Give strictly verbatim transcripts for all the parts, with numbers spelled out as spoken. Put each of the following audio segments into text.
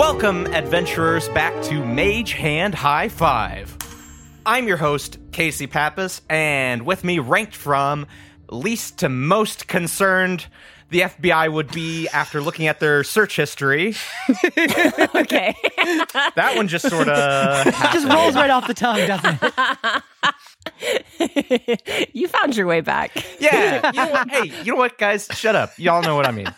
Welcome, adventurers, back to Mage Hand High Five. I'm your host, Casey Pappas, and with me, ranked from least to most concerned, the F B I would be after looking at their search history. Okay. That one just sort of just rolls right off the tongue, doesn't it? You found your way back. Yeah. You know what, hey, you know what, guys? Shut up. Y'all know what I mean. All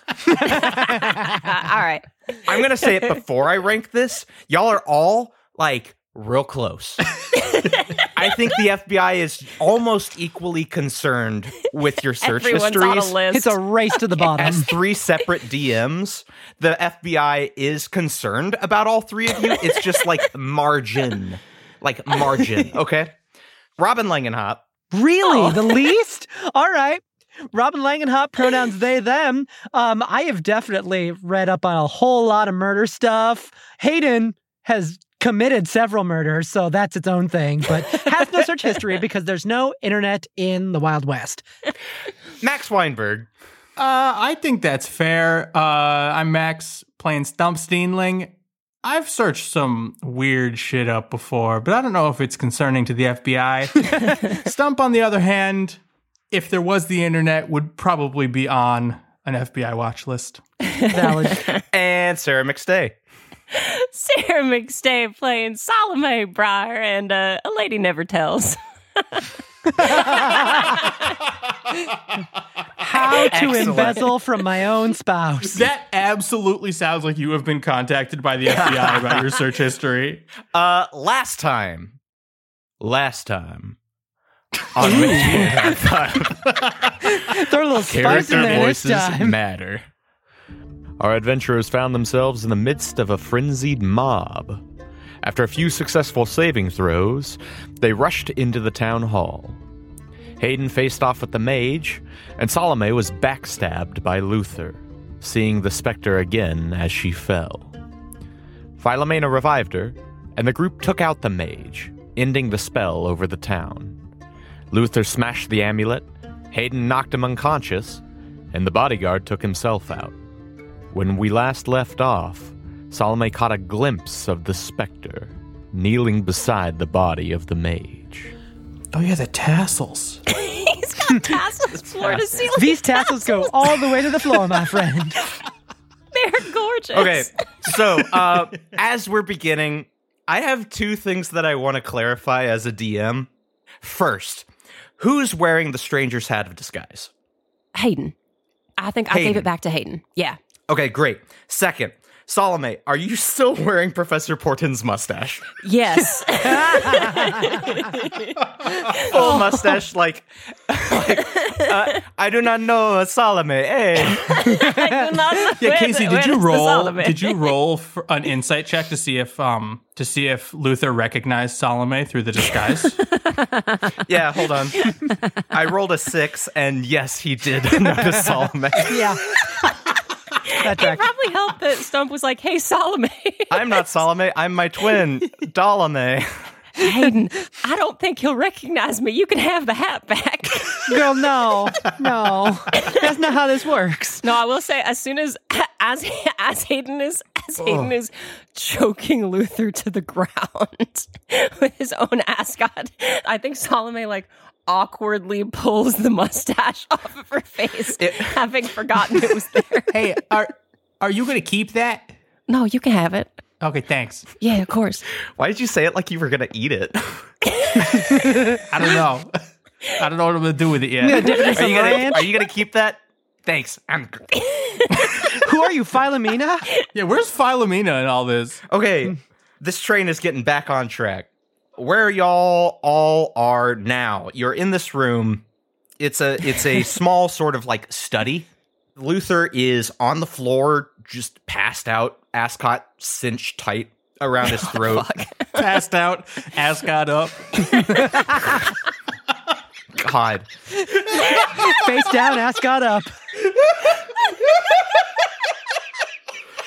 right. I'm going to say it before I rank this. Y'all are all, like, real close. I think the F B I is almost equally concerned with your search Everyone's histories. On a list. It's a race to the bottom. As three separate D Ms, the F B I is concerned about all three of you. It's just like margin, like margin. Okay, Robin Langenhop. Really, oh. The least? All right. Robin Langenhop, pronouns they, them. Um, I have definitely read up on a whole lot of murder stuff. Hayden has committed several murders, so that's its own thing, but has no search history because there's no internet in the Wild West. Max Weinberg. Uh, I think that's fair. Uh, I'm Max, playing Stump Steenling. I've searched some weird shit up before, but I don't know if it's concerning to the F B I. Stump, on the other hand, if there was the internet, would probably be on an F B I watch list. Valid. And Sarah McStay. Sarah McStay, playing Salome Briar and uh, A Lady Never Tells. How to Excellent. Embezzle from my own spouse. That absolutely sounds like you have been contacted by the F B I about your search history. Uh, last time. Last time. On Throw a little spice in there this time. Character voices matter. Our adventurers found themselves in the midst of a frenzied mob. After a few successful saving throws, they rushed into the town hall. Hayden faced off with the mage, and Salome was backstabbed by Luther, seeing the specter again as she fell. Philomena revived her, and the group took out the mage, ending the spell over the town. Luther smashed the amulet, Hayden knocked him unconscious, and the bodyguard took himself out. When we last left off, Salome caught a glimpse of the specter kneeling beside the body of the mage. Oh yeah, the tassels. He's got tassels, floor to ceiling. These tassels go all the way to the floor, my friend. They're gorgeous. Okay, so uh, as we're beginning, I have two things that I want to clarify as a D M. First, who's wearing the stranger's hat of disguise? Hayden. I think Hayden. I gave it back to Hayden. Yeah. Okay, great. Second, Salome, are you still wearing Professor Portin's mustache? Yes. Full mustache, like, like uh, I do not know Salome. Hey. I do not know. Yeah, Casey, did you roll? Did you roll for an insight check to see if um to see if Luther recognized Salome through the disguise? Yeah, hold on. I rolled a six, and yes, he did notice Salome. Yeah. That it probably helped that Stump was like, hey, Salome. I'm not Salome. I'm my twin, Dalame. Hayden, I don't think he'll recognize me. You can have the hat back. Girl, no. No. That's not how this works. No, I will say, as soon as as, as Hayden is as Hayden oh. is choking Luther to the ground with his own ascot, I think Salome, like, awkwardly pulls the mustache off of her face, it, having forgotten it was there. Hey, are are you going to keep that? No, you can have it. Okay, thanks. Yeah, of course. Why did you say it like you were going to eat it? I don't know. I don't know what I'm going to do with it yet. Yeah, are, you gonna, are you going to keep that? Thanks. I'm. Who are you, Philomena? Yeah, where's Philomena in all this? Okay, this train is getting back on track. Where y'all all are now, you're in this room. It's a it's a small sort of like study. Luther is on the floor, just passed out, ascot cinched tight around his throat. Oh, passed out, ascot up. God. Face down, ascot up.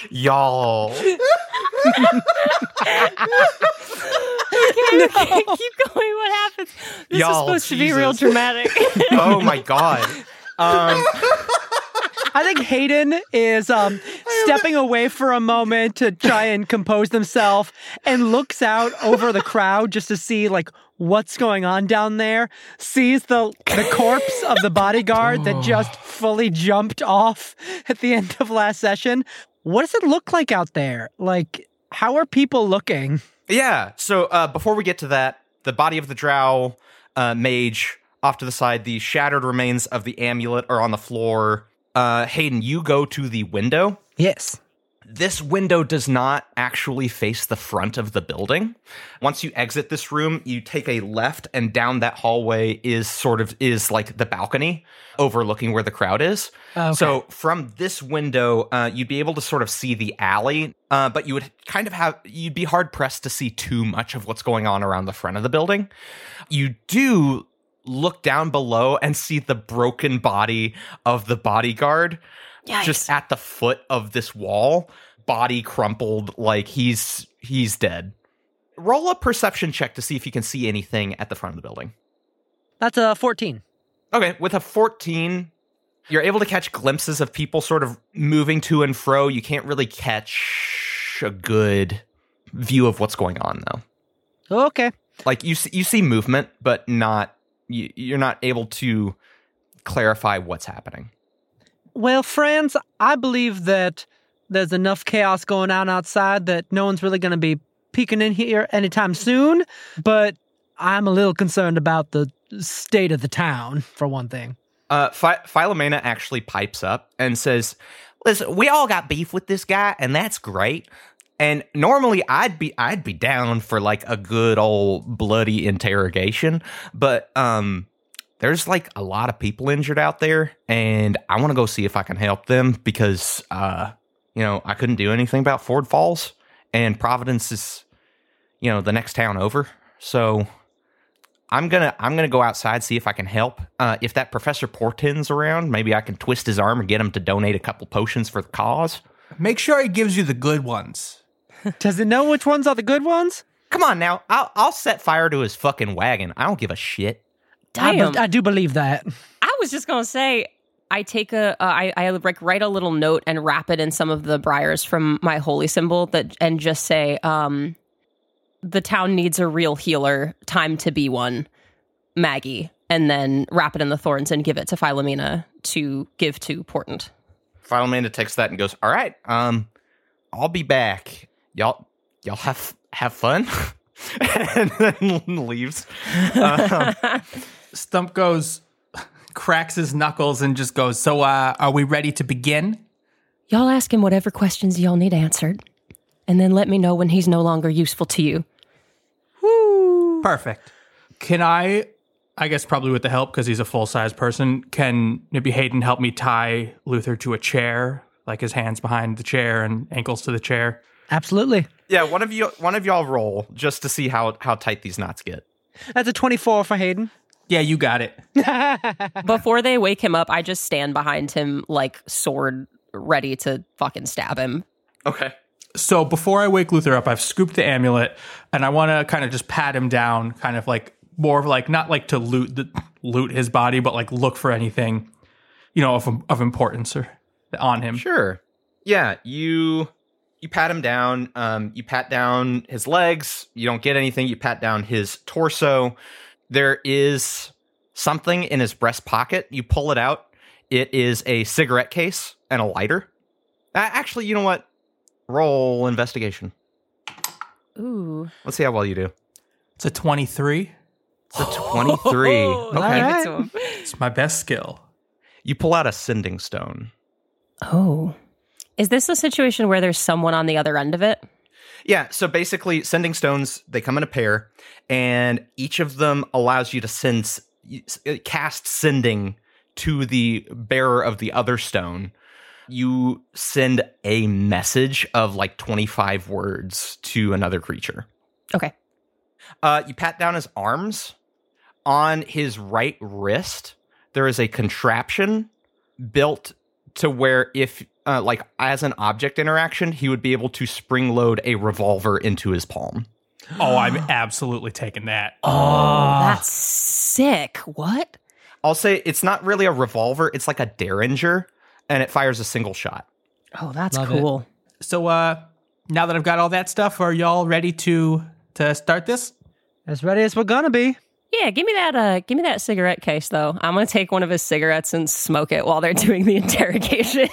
Y'all. Okay, no. Okay, keep going. What happens? This Y'all, is supposed Jesus. To be real dramatic. Oh my God. Um, I think Hayden is um, stepping away for a moment to try and compose themselves, and looks out over the crowd just to see, like, what's going on down there, sees the the corpse of the bodyguard oh. that just fully jumped off at the end of last session. What does it look like out there? Like, how are people looking? Yeah, so uh, before we get to that, the body of the drow uh, mage, off to the side, the shattered remains of the amulet are on the floor. Uh, Hayden, you go to the window. Yes. This window does not actually face the front of the building. Once you exit this room, you take a left, and down that hallway is sort of is like the balcony overlooking where the crowd is. Okay. So from this window, uh, you'd be able to sort of see the alley, uh, but you would kind of have you'd be hard pressed to see too much of what's going on around the front of the building. You do look down below and see the broken body of the bodyguard. Yikes. Just at the foot of this wall, body crumpled, like he's he's dead. Roll a perception check to see if you can see anything at the front of the building. That's a fourteen. Okay, with a fourteen, you're able to catch glimpses of people sort of moving to and fro. You can't really catch a good view of what's going on, though. Okay. Like, you see, you see movement, but not you, you're not able to clarify what's happening. Well, friends, I believe that there's enough chaos going on outside that no one's really going to be peeking in here anytime soon, but I'm a little concerned about the state of the town, for one thing. Uh, Ph- Philomena actually pipes up and says, listen, we all got beef with this guy, and that's great. And normally I'd be I'd be down for, like, a good old bloody interrogation, but um. There's, like, a lot of people injured out there, and I want to go see if I can help them because, uh, you know, I couldn't do anything about Ford Falls, and Providence is, you know, the next town over. So I'm gonna I'm gonna go outside, see if I can help. Uh, if that Professor Portin's around, maybe I can twist his arm and get him to donate a couple potions for the cause. Make sure he gives you the good ones. Does it know which ones are the good ones? Come on now, I'll I'll set fire to his fucking wagon. I don't give a shit. I, be- I do believe that. I was just going to say, I take a, uh, I, I like write a little note and wrap it in some of the briars from my holy symbol that, and just say, um, the town needs a real healer, time to be one, Maggie, and then wrap it in the thorns and give it to Philomena to give to Portent. Philomena takes that and goes, all right, um, I'll be back. Y'all, y'all have, have fun. And then leaves. Uh, Stump goes, cracks his knuckles, and just goes, so uh, are we ready to begin? Y'all ask him whatever questions y'all need answered, and then let me know when he's no longer useful to you. Woo! Perfect. Can I, I guess probably with the help, because he's a full-size person, can maybe Hayden help me tie Luther to a chair, like his hands behind the chair and ankles to the chair? Absolutely. Yeah, one of you, one of y'all roll just to see how, how tight these knots get. That's a twenty-four for Hayden. Yeah, you got it. Before they wake him up, I just stand behind him like sword ready to fucking stab him. Okay. So before I wake Luther up, I've scooped the amulet, and I want to kind of just pat him down, kind of like more of like not like to loot the, loot his body, but like look for anything, you know, of of importance or on him. Sure. Yeah, you. You pat him down, um, you pat down his legs, you don't get anything, you pat down his torso. There is something in his breast pocket, you pull it out, it is a cigarette case and a lighter. Uh, actually, you know what? Roll investigation. Ooh. Let's see how well you do. It's a twenty-three. It's a twenty-three. Oh, okay. Right. It's my best skill. You pull out a sending stone. Oh. Is this a situation where there's someone on the other end of it? Yeah, so basically sending stones, they come in a pair, and each of them allows you to send, cast sending to the bearer of the other stone. You send a message of like twenty-five words to another creature. Okay. Uh, you pat down his arms. On his right wrist, there is a contraption built to where if... Uh, like, as an object interaction, he would be able to spring-load a revolver into his palm. Oh, I'm absolutely taking that. Oh, oh, that's sick. What? I'll say it's not really a revolver. It's like a Derringer, and it fires a single shot. Oh, that's Love cool. It. So uh, now that I've got all that stuff, are y'all ready to to start this? As ready as we're gonna be. Yeah, give me that. Uh, give me that cigarette case, though. I'm gonna take one of his cigarettes and smoke it while they're doing the interrogation.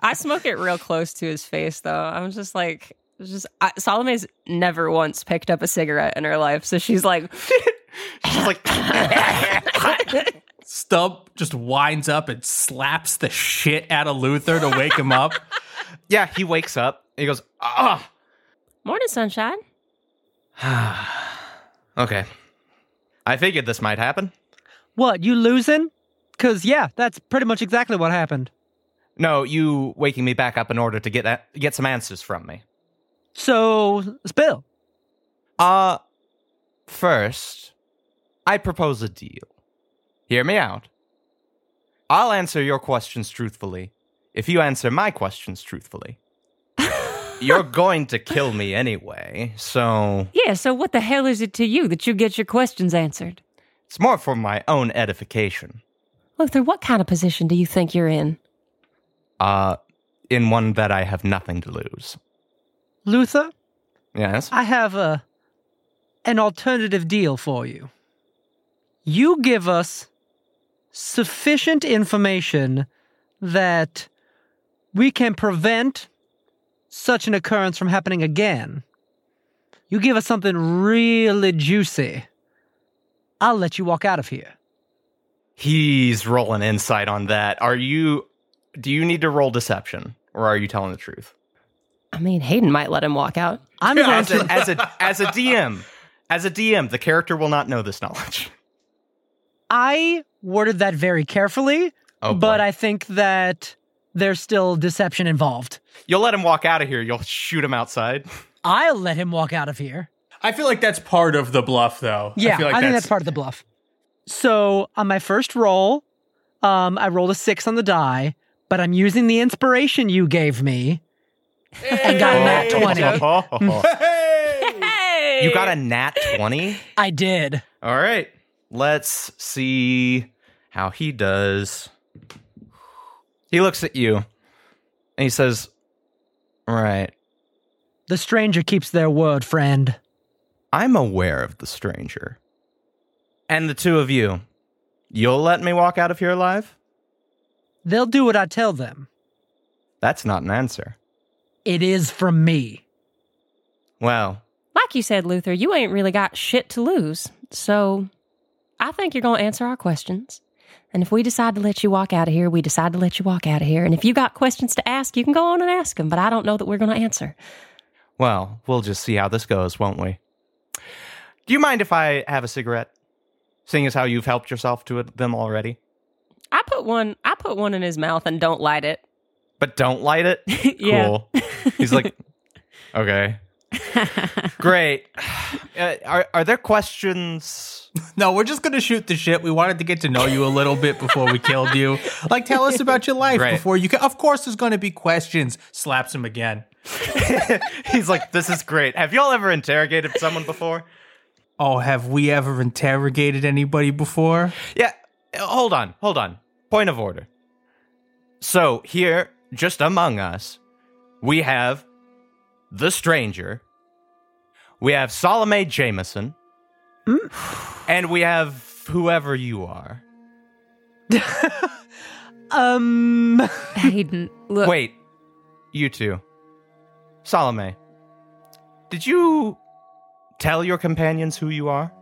I smoke it real close to his face, though. I'm just like, just I, Salome's never once picked up a cigarette in her life, so she's like, she's like, Stump just winds up and slaps the shit out of Luther to wake him up. Yeah, he wakes up. And he goes, ah, morning, sunshine. Okay. I figured this might happen. What, you losing? Because, yeah, that's pretty much exactly what happened. No, you waking me back up in order to get a- get some answers from me. So, spill. Uh, first, I propose a deal. Hear me out. I'll answer your questions truthfully if you answer my questions truthfully. You're going to kill me anyway, so... Yeah, so what the hell is it to you that you get your questions answered? It's more for my own edification. Luther, what kind of position do you think you're in? Uh, in one that I have nothing to lose. Luther? Yes? I have a, an alternative deal for you. You give us sufficient information that we can prevent such an occurrence from happening again. You give us something really juicy, I'll let you walk out of here. He's rolling insight on that. Are you, do you need to roll deception, or are you telling the truth? I mean, Hayden might let him walk out. I'm yeah, going as to. A, as, a, as a D M, as a D M, the character will not know this knowledge. I worded that very carefully, oh, but I think that there's still deception involved. You'll let him walk out of here. You'll shoot him outside. I'll let him walk out of here. I feel like that's part of the bluff, though. Yeah, I, feel like I that's... think that's part of the bluff. So on my first roll, um, I rolled a six on the die, but I'm using the inspiration you gave me hey! and got a nat twenty. Oh. Hey! You got a nat twenty? I did. All right. Let's see how he does. He looks at you, and he says, all right. The stranger keeps their word, friend. I'm aware of the stranger. And the two of you, you'll let me walk out of here alive? They'll do what I tell them. That's not an answer. It is from me. Well. Like you said, Luther, you ain't really got shit to lose, so I think you're going to answer our questions. And if we decide to let you walk out of here, we decide to let you walk out of here. And if you got questions to ask, you can go on and ask them. But I don't know that we're going to answer. Well, we'll just see how this goes, won't we? Do you mind if I have a cigarette? Seeing as how you've helped yourself to it, them already. I put one. I put one in his mouth and don't light it. But don't light it? Cool. He's like, okay. Great. Uh, are are there questions? No, we're just gonna shoot the shit. We wanted to get to know you a little bit before we killed you. Like, tell us about your life right. before you. Ca- of course, there's gonna be questions. Slaps him again. He's like, "This is great. Have y'all ever interrogated someone before? Oh, have we ever interrogated anybody before? Yeah. Hold on, hold on. Point of order. So here, just among us, we have the stranger. We have Salome Jameson, mm. and we have whoever you are. um, Hayden, look. Wait, you two. Salome, did you tell your companions who you are?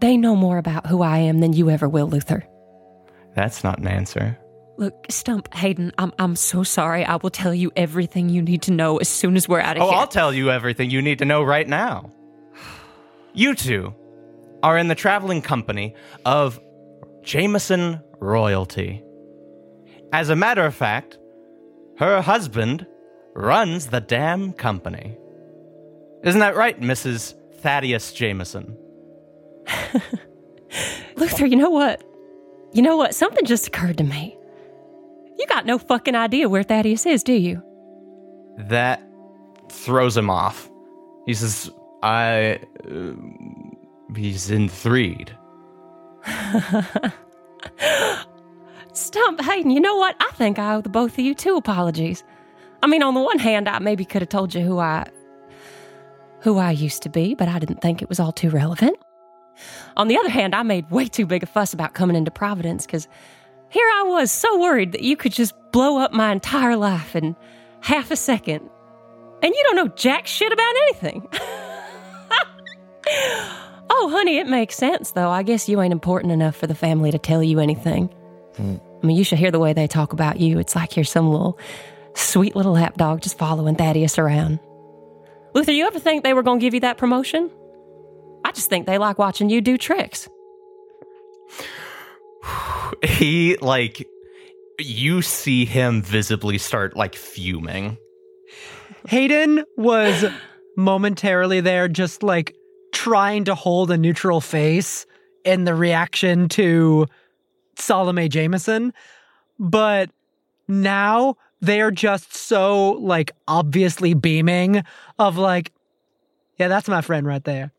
They know more about who I am than you ever will, Luther. That's not an answer. Look, Stump, Hayden, I'm I'm so sorry. I will tell you everything you need to know as soon as we're out of oh, here. Oh, I'll tell you everything you need to know right now. You two are in the traveling company of Jameson royalty. As a matter of fact, her husband runs the damn company. Isn't that right, Missus Thaddeus Jameson? Luther, you know what? You know what? Something just occurred to me. You got no fucking idea where Thaddeus is, do you? That throws him off. He says, I... Uh, he's in Threed. Stump, Hayden, you know what? I think I owe the both of you two apologies. I mean, on the one hand, I maybe could have told you who I... who I used to be, but I didn't think it was all too relevant. On the other hand, I made way too big a fuss about coming into Providence, because here I was so worried that you could just blow up my entire life in half a second. And you don't know jack shit about anything. Oh, honey, it makes sense, though. I guess you ain't important enough for the family to tell you anything. Mm. I mean, you should hear the way they talk about you. It's like you're some little sweet little lapdog just following Thaddeus around. Luther, you ever think they were going to give you that promotion? I just think they like watching you do tricks. He, like, you see him visibly start, like, fuming. Hayden was momentarily there just, like, trying to hold a neutral face in the reaction to Salome Jameson, but now they're just so, like, obviously beaming of, like, yeah, that's my friend right there.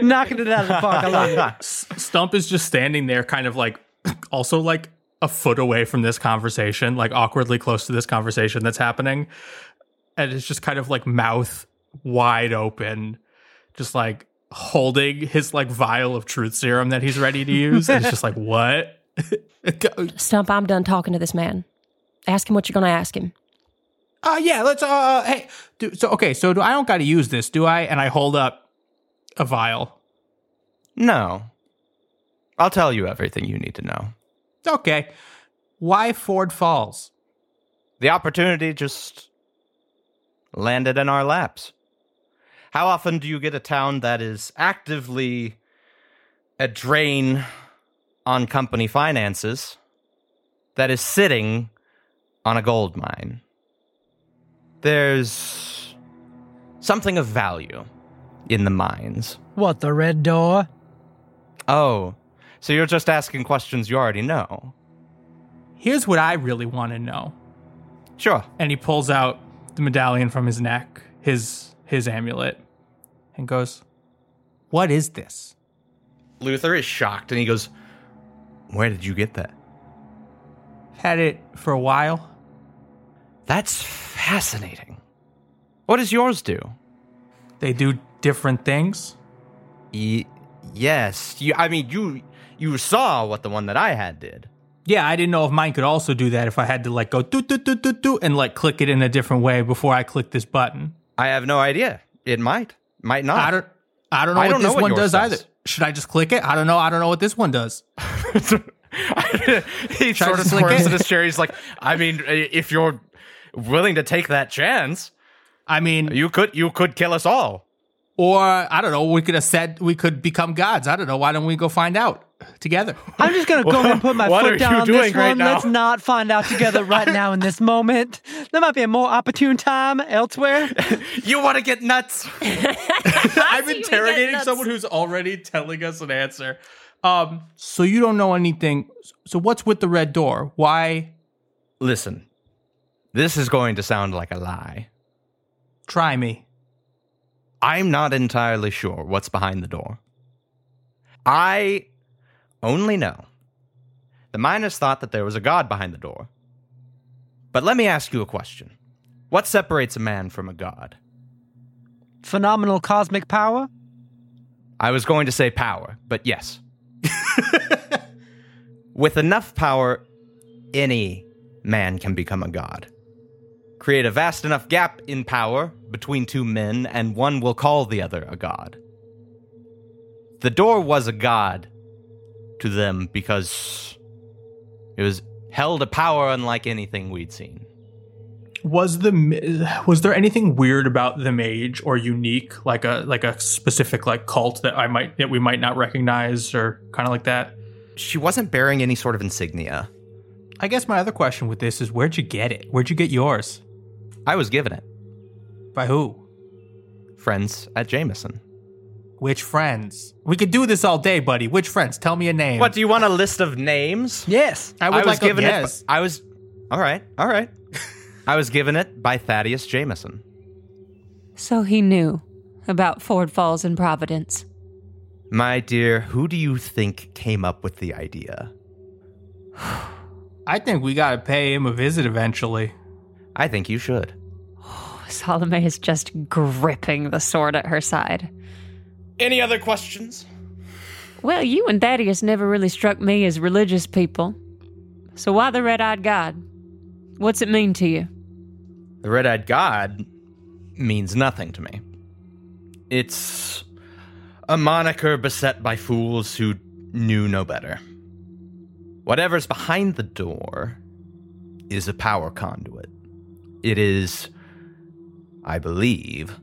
Knocking it out of the park. I love it. Stump is just standing there kind of, like, also, like, a foot away from this conversation, like, awkwardly close to this conversation that's happening. And it's just kind of, like, mouth wide open, just, like, holding his, like, vial of truth serum that he's ready to use. And it's just like, what? Stump, I'm done talking to this man. Ask him what you're going to ask him. Uh, yeah, let's, uh, hey, do, so, okay, so do, I don't got to use this, do I? And I hold up a vial. No. I'll tell you everything you need to know. Okay. Why Ford Falls? The opportunity just landed in our laps. How often do you get a town that is actively a drain on company finances that is sitting on a gold mine? There's something of value in the mines. What, the Red Door? Oh, so you're just asking questions you already know. Here's what I really want to know. Sure. And he pulls out the medallion from his neck, his his amulet. And goes, what is this? Luther is shocked, and he goes, where did you get that? Had it for a while. That's fascinating. What does yours do? They do different things? Y- yes. You, I mean, you you saw what the one that I had did. Yeah, I didn't know if mine could also do that if I had to, like, go doot, doot, doot, doot, doot, and, like, click it in a different way before I click this button. I have no idea. It might. Might not. I don't, I don't know I what don't this know what one does says. Either. Should I just click it? I don't know. I don't know what this one does. He Should sort of squirms in his chair. He's like, I mean, if you're willing to take that chance, I mean, you could you could kill us all. Or, I don't know, we could have said we could become gods. I don't know. Why don't we go find out together? I'm just going to go ahead and put my foot down on this one. Right, let's not find out together right now in this moment. There might be a more opportune time elsewhere. You want to get nuts? I'm interrogating nuts. Someone who's already telling us an answer. Um, so you don't know anything. So what's with the Red Door? Why? Listen, this is going to sound like a lie. Try me. I'm not entirely sure what's behind the door. I only know the miners thought that there was a god behind the door. But let me ask you a question. What separates a man from a god? Phenomenal cosmic power? I was going to say power, but yes. With enough power, any man can become a god. Create a vast enough gap in power between two men, and one will call the other a god. The door was a god to them because it was held a power unlike anything we'd seen. Was the was there anything weird about the mage or unique, like a like a specific like cult that I might that we might not recognize or kind of like that? She wasn't bearing any sort of insignia. I guess my other question with this is, where'd you get it? Where'd you get yours? I was given it. By who? Friends at Jameson. Which friends? We could do this all day, buddy. Which friends? Tell me a name. What, do you want a list of names? Yes. I would I like was a, given yes. It, I was... All right. All right. I was given it by Thaddeus Jameson. So he knew about Ford Falls and Providence. My dear, who do you think came up with the idea? I think we gotta pay him a visit eventually. I think you should. Oh, Salome is just gripping the sword at her side. Any other questions? Well, you and Thaddeus never really struck me as religious people. So why the red-eyed god? What's it mean to you? The red-eyed god means nothing to me. It's a moniker beset by fools who knew no better. Whatever's behind the door is a power conduit. It is, I believe,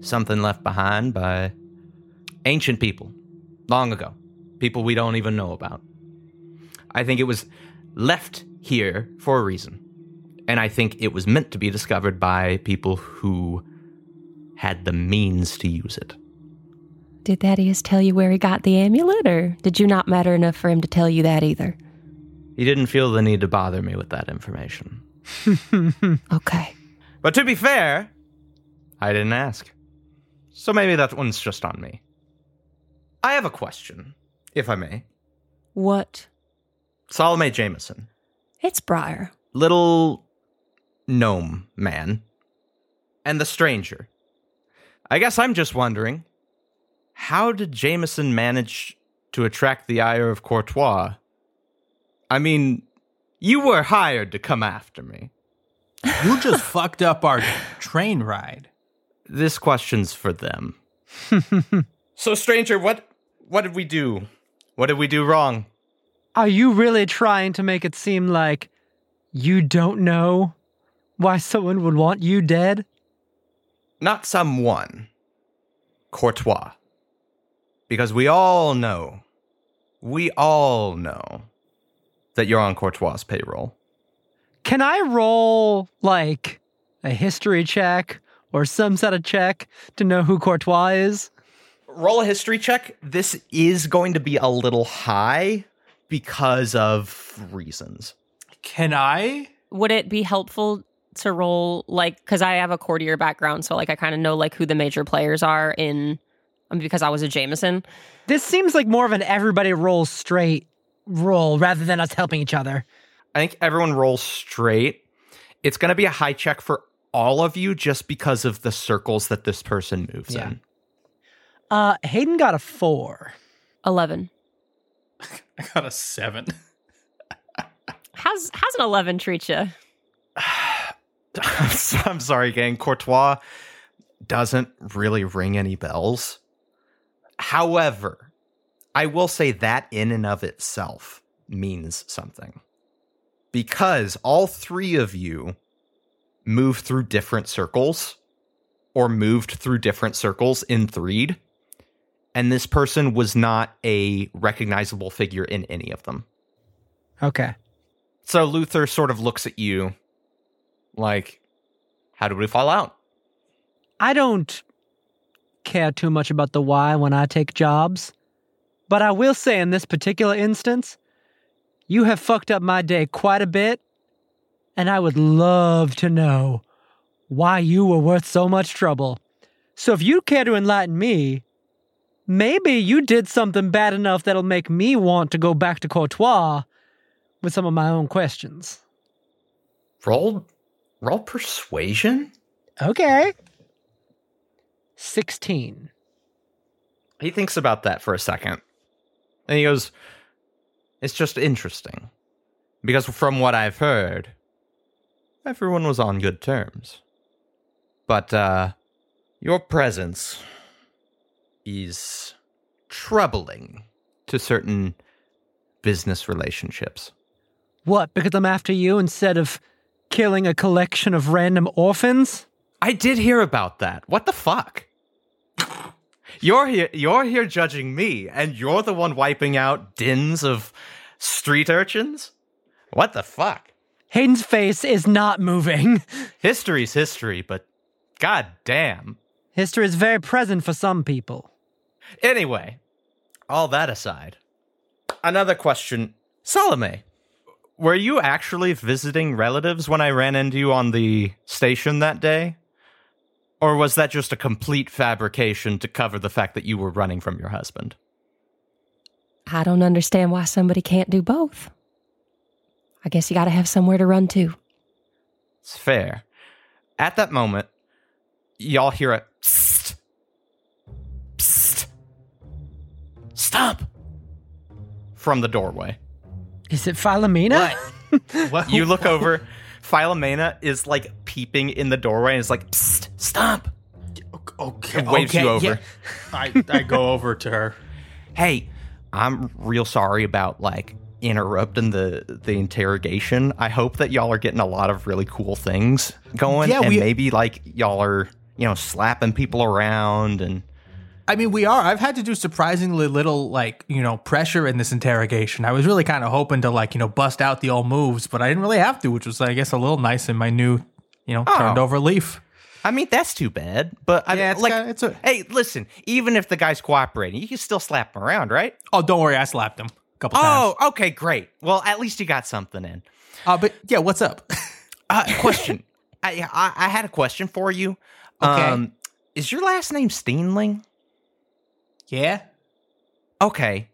something left behind by ancient people, long ago, people we don't even know about. I think it was left here for a reason, and I think it was meant to be discovered by people who had the means to use it. Did Thaddeus tell you where he got the amulet, or did you not matter enough for him to tell you that either? He didn't feel the need to bother me with that information. Okay. But to be fair, I didn't ask. So maybe that one's just on me. I have a question, if I may. What? Salome Jameson. It's Briar. Little gnome man. And the stranger. I guess I'm just wondering, how did Jameson manage to attract the ire of Courtois? I mean, you were hired to come after me. You just fucked up our train ride. This question's for them. So, stranger, what what did we do? What did we do wrong? Are you really trying to make it seem like you don't know why someone would want you dead? Not someone. Courtois. Because we all know, we all know that you're on Courtois' payroll. Can I roll, like, a history check or some sort of check to know who Courtois is? Roll a history check. This is going to be a little high because of reasons. Can I? Would it be helpful to roll, like, because I have a courtier background, so, like, I kind of know, like, who the major players are in... because I was a Jameson. This seems like more of an everybody roll straight roll rather than us helping each other. I think everyone rolls straight. It's going to be a high check for all of you just because of the circles that this person moves yeah. in. Uh, Hayden got a four. eleven. I got a seven. how's, how's an eleven treat you? I'm sorry, gang. Courtois doesn't really ring any bells. However, I will say that in and of itself means something. Because all three of you move through different circles, or moved through different circles in Threed, and this person was not a recognizable figure in any of them. Okay. So Luther sort of looks at you like, how did we fall out? I don't care too much about the why when I take jobs, but I will say in this particular instance, you have fucked up my day quite a bit, and I would love to know why you were worth so much trouble. So if you care to enlighten me, maybe you did something bad enough that'll make me want to go back to Courtois with some of my own questions. Roll, roll persuasion? Okay. sixteen. He thinks about that for a second. And he goes, it's just interesting. Because from what I've heard, everyone was on good terms. But uh, your presence is troubling to certain business relationships. What, because I'm after you instead of killing a collection of random orphans? I did hear about that. What the fuck? You're here you're here judging me, and you're the one wiping out dens of street urchins? What the fuck? Hayden's face is not moving. History's history, but goddamn. History is very present for some people. Anyway, all that aside, another question. Salome, were you actually visiting relatives when I ran into you on the station that day? Or was that just a complete fabrication to cover the fact that you were running from your husband? I don't understand why somebody can't do both. I guess you gotta have somewhere to run to. It's fair. At that moment, y'all hear a psst. Psst. Stump! From the doorway. Is it Philomena? What? What? You look over. Philomena is like peeping in the doorway and is like, psst, Stump! Okay. And waves okay, you over. Yeah. I, I go over to her. Hey, I'm real sorry about like interrupting the, the interrogation. I hope that y'all are getting a lot of really cool things going. Yeah, and we, maybe like y'all are, you know, slapping people around and. I mean, we are. I've had to do surprisingly little, like, you know, pressure in this interrogation. I was really kind of hoping to, like, you know, bust out the old moves, but I didn't really have to, which was, I guess, a little nice in my new, you know, oh. turned over leaf. I mean, that's too bad, but I yeah, mean, it's like, kinda, it's a, hey, listen, even if the guy's cooperating, you can still slap him around, right? Oh, don't worry. I slapped him a couple times. Oh, okay, great. Well, at least you got something in. Uh, but, yeah, what's up? uh, question. I, I I had a question for you. Okay. Um, is your last name Steenling? Yeah. Okay.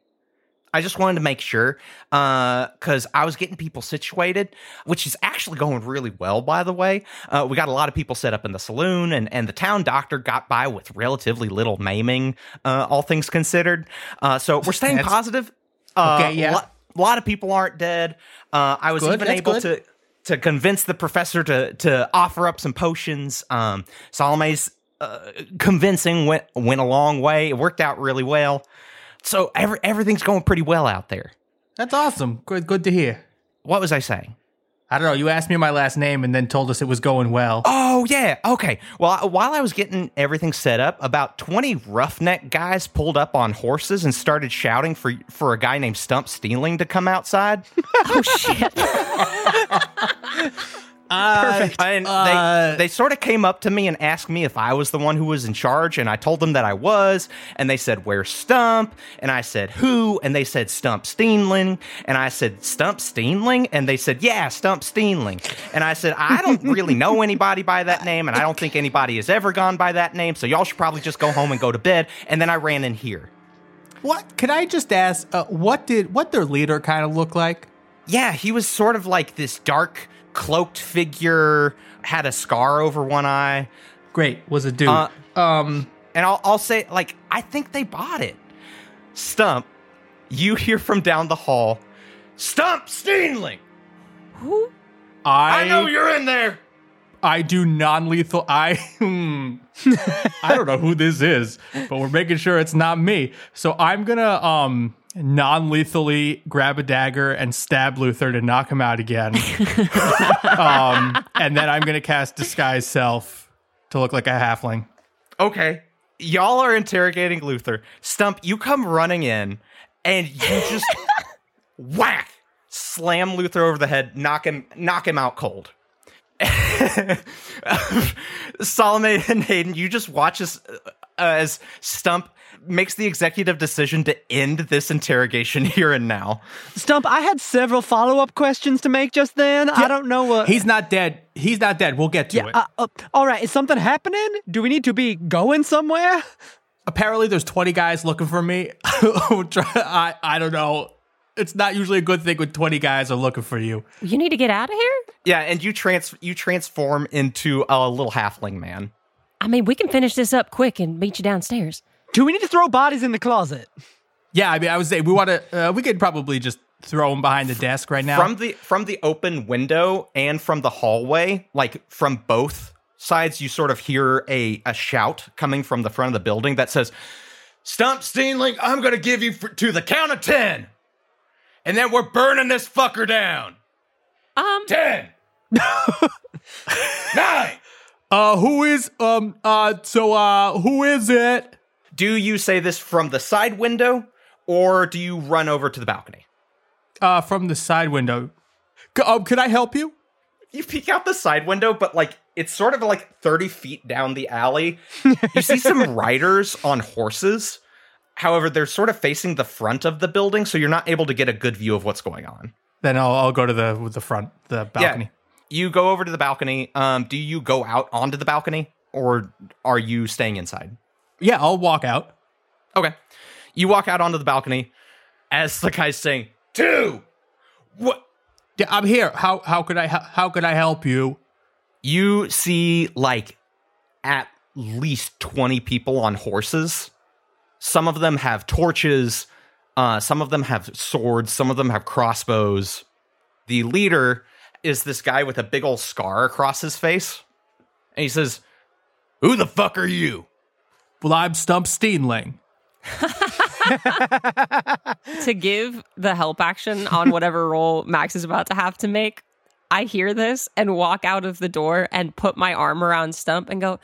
I just wanted to make sure, because uh, I was getting people situated, which is actually going really well, by the way. Uh, we got a lot of people set up in the saloon, and, and the town doctor got by with relatively little maiming, uh, all things considered. Uh, so we're staying positive. Uh, okay, yeah. A lot, a lot of people aren't dead. Uh, I was good, even able good. to to convince the professor to, to offer up some potions. Um, Salome's Uh, convincing went went a long way. It worked out really well. So every, everything's going pretty well out there. That's awesome. Good good to hear. What was I saying? I don't know. You asked me my last name and then told us it was going well. Oh, yeah. Okay. Well, while I was getting everything set up, about twenty roughneck guys pulled up on horses and started shouting for for a guy named Stump Steenling to come outside. Oh, shit. Uh, Perfect. And uh, they, they sort of came up to me and asked me if I was the one who was in charge, and I told them that I was, and they said, where's Stump? And I said, who? And they said, Stump Steenling. And I said, Stump Steenling? And they said, yeah, Stump Steenling. And I said, I don't really know anybody by that name, and I don't think anybody has ever gone by that name, so y'all should probably just go home and go to bed. And then I ran in here. What? Can I just ask, uh, what did what their leader kind of look like? Yeah, he was sort of like this dark cloaked figure, had a scar over one eye. Great, was a dude. Uh, um, and I'll, I'll say, like, I think they bought it. Stump, you hear from down the hall, Stump Steenling! Who? I, I know you're in there! I do non-lethal, I, hmm, I don't know who this is, but we're making sure it's not me. So I'm gonna, um... non-lethally grab a dagger and stab Luther to knock him out again. um, and then I'm going to cast Disguise Self to look like a halfling. Okay. Y'all are interrogating Luther. Stump, you come running in and you just whack, slam Luther over the head, knock him, knock him out cold. Salome and Hayden, you just watch as, uh, as Stump makes the executive decision to end this interrogation here and now. Stump, I had several follow-up questions to make just then. Yeah. I don't know what... He's not dead. He's not dead. We'll get to yeah, it. Uh, uh, all right. Is something happening? Do we need to be going somewhere? Apparently, there's twenty guys looking for me. I, I don't know. It's not usually a good thing when twenty guys are looking for you. You need to get out of here? Yeah, and you trans- you transform into a little halfling man. I mean, we can finish this up quick and meet you downstairs. Do we need to throw bodies in the closet? Yeah, I mean, I would say we want to. Uh, we could probably just throw them behind the desk right now. From the from the open window and from the hallway, like from both sides, you sort of hear a a shout coming from the front of the building that says, "Stump Steenling, I'm going to give you for, to the count of ten, and then we're burning this fucker down." Um, ten, nine. Uh, who is um? Uh, so uh, who is it? Do you say this from the side window, or do you run over to the balcony? Uh, from the side window. C- um, can I help you? You peek out the side window, but like it's sort of like thirty feet down the alley. You see some riders on horses. However, they're sort of facing the front of the building, so you're not able to get a good view of what's going on. Then I'll, I'll go to the the front, the balcony. Yeah. You go over to the balcony. Um, do you go out onto the balcony, or are you staying inside? Yeah, I'll walk out. Okay. You walk out onto the balcony as the guy's saying, two, what? I'm here. How how could I how could I help you? You see, like, at least twenty people on horses. Some of them have torches. Uh, some of them have swords. Some of them have crossbows. The leader is this guy with a big old scar across his face. And he says, "Who the fuck are you?" "Well, I'm Stump Steenling." To give the help action on whatever roll Max is about to have to make, I hear this and walk out of the door and put my arm around Stump and go,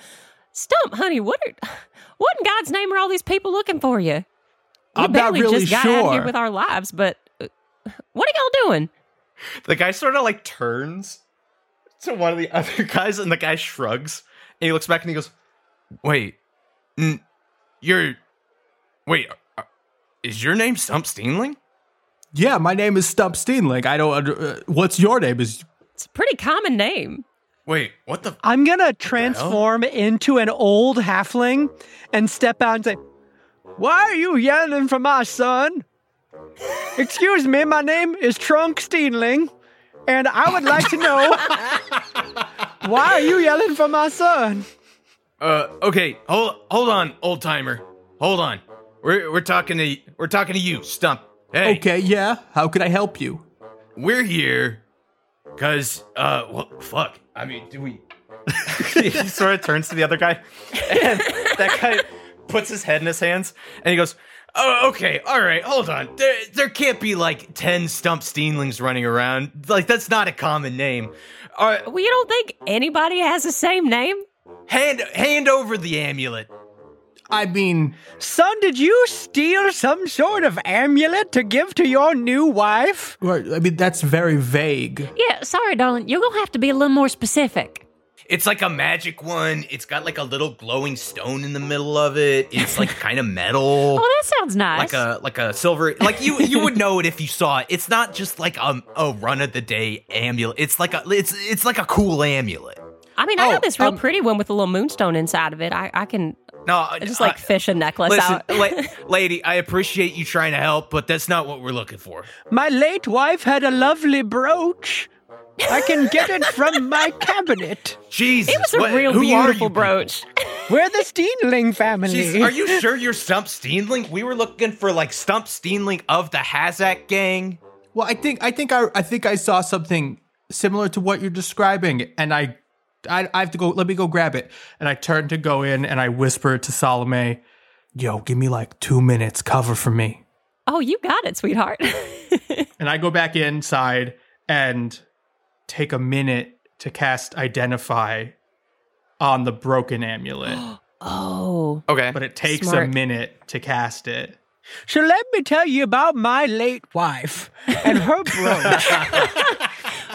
"Stump, honey, what are, what in God's name are all these people looking for you? We I'm barely not really just got sure. out here with our lives, but what are y'all doing?" The guy sort of like turns to one of the other guys and the guy shrugs and he looks back and he goes, "Wait, n- you're, wait, is your name Stump Steenling?" "Yeah, my name is Stump Steenling. I don't, uh, what's your name?" Is It's a pretty common name. "Wait, what the? I'm going to transform into an old halfling and step out and say, "Why are you yelling for my son? Excuse me, my name is Trunk Steenling, and I would like to know, why are you yelling for my son?" Uh, okay, hold hold on, old timer. Hold on. We're we're talking to we're talking to you, Stump. Hey. "Okay, yeah. How could I help you?" "We're here because, uh, well, fuck. I mean, do we?" He sort of turns to the other guy, and that guy puts his head in his hands, and he goes, "Oh, okay, all right, hold on. There, there can't be, like, ten Stump Steenlings running around. Like, that's not a common name." Uh, well, you don't think anybody has the same name? Hand, hand over the amulet. I mean, "Son, did you steal some sort of amulet to give to your new wife?" Well, I mean, that's very vague. "Yeah, sorry, darling. You're going to have to be a little more specific." "It's like a magic one. It's got like a little glowing stone in the middle of it. It's like kind of metal." "Oh, that sounds nice." Like a like a silver, like you you would know it if you saw it. It's not just like a, a run of the day amulet. It's like a it's it's like a cool amulet. I mean, I got oh, this real um, pretty one with a little moonstone inside of it. I, I can no, just like uh, fish a necklace listen, out. la- lady, I appreciate you trying to help, but that's not what we're looking for. "My late wife had a lovely brooch. I can get it from my cabinet." Jesus. It was a what, real beautiful brooch. "We're the Steenling family." Jeez, are you sure you're Stump Steenling? We were looking for like Stump Steenling of the Hazak gang. Well, I think I think I I think I saw something similar to what you're describing, and I I, I have to go. Let me go grab it. And I turn to go in, and I whisper to Salome, "Yo, give me like two minutes. Cover for me." "Oh, you got it, sweetheart." And I go back inside and take a minute to cast Identify on the broken amulet. Oh, okay. But it takes Smart. a minute to cast it. "So let me tell you about my late wife and her brooch."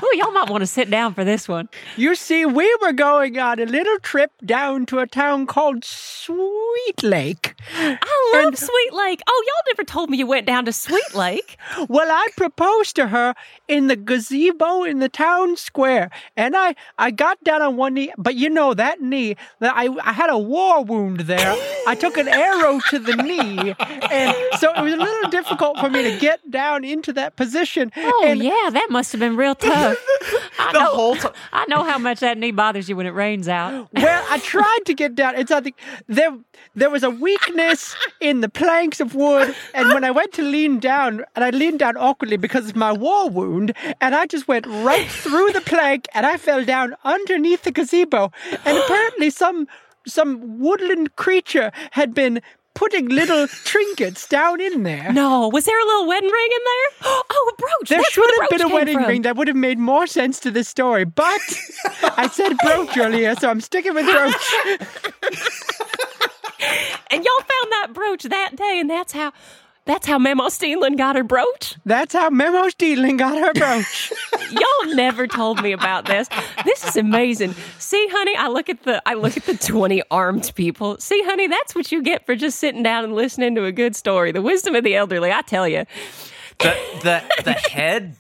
"Oh, y'all might want to sit down for this one. You see, we were going on a little trip down to a town called Sweet Lake." "I love and, Sweet Lake. Oh, y'all never told me you went down to Sweet Lake." "Well, I proposed to her in the gazebo in the town square. And I, I got down on one knee. But you know, that knee, I, I had a war wound there. I took an arrow to the knee. And so it was a little difficult for me to get down into that position." "Oh, and, yeah, that must have been real tough. I, the know, whole t- I know how much that knee bothers you when it rains out." "Well, I tried to get down. It's I think there there was a weakness in the planks of wood, and when I went to lean down, and I leaned down awkwardly because of my war wound, and I just went right through the plank, and I fell down underneath the gazebo. And apparently, some some woodland creature had been putting little trinkets down in there." "No, was there a little wedding ring in there?" "Oh, a brooch. There That's should have been a wedding from. ring. That would have made more sense to this story. But I said brooch earlier, so I'm sticking with brooch." "And y'all found that brooch that day, and that's how that's how Memo Steedlin got her brooch?" "That's how Memo Steedlin got her brooch." "Y'all never told me about this. This is amazing. See, honey, I look at the I look at the twenty armed people. See, honey, that's what you get for just sitting down and listening to a good story. The wisdom of the elderly, I tell you." The the the head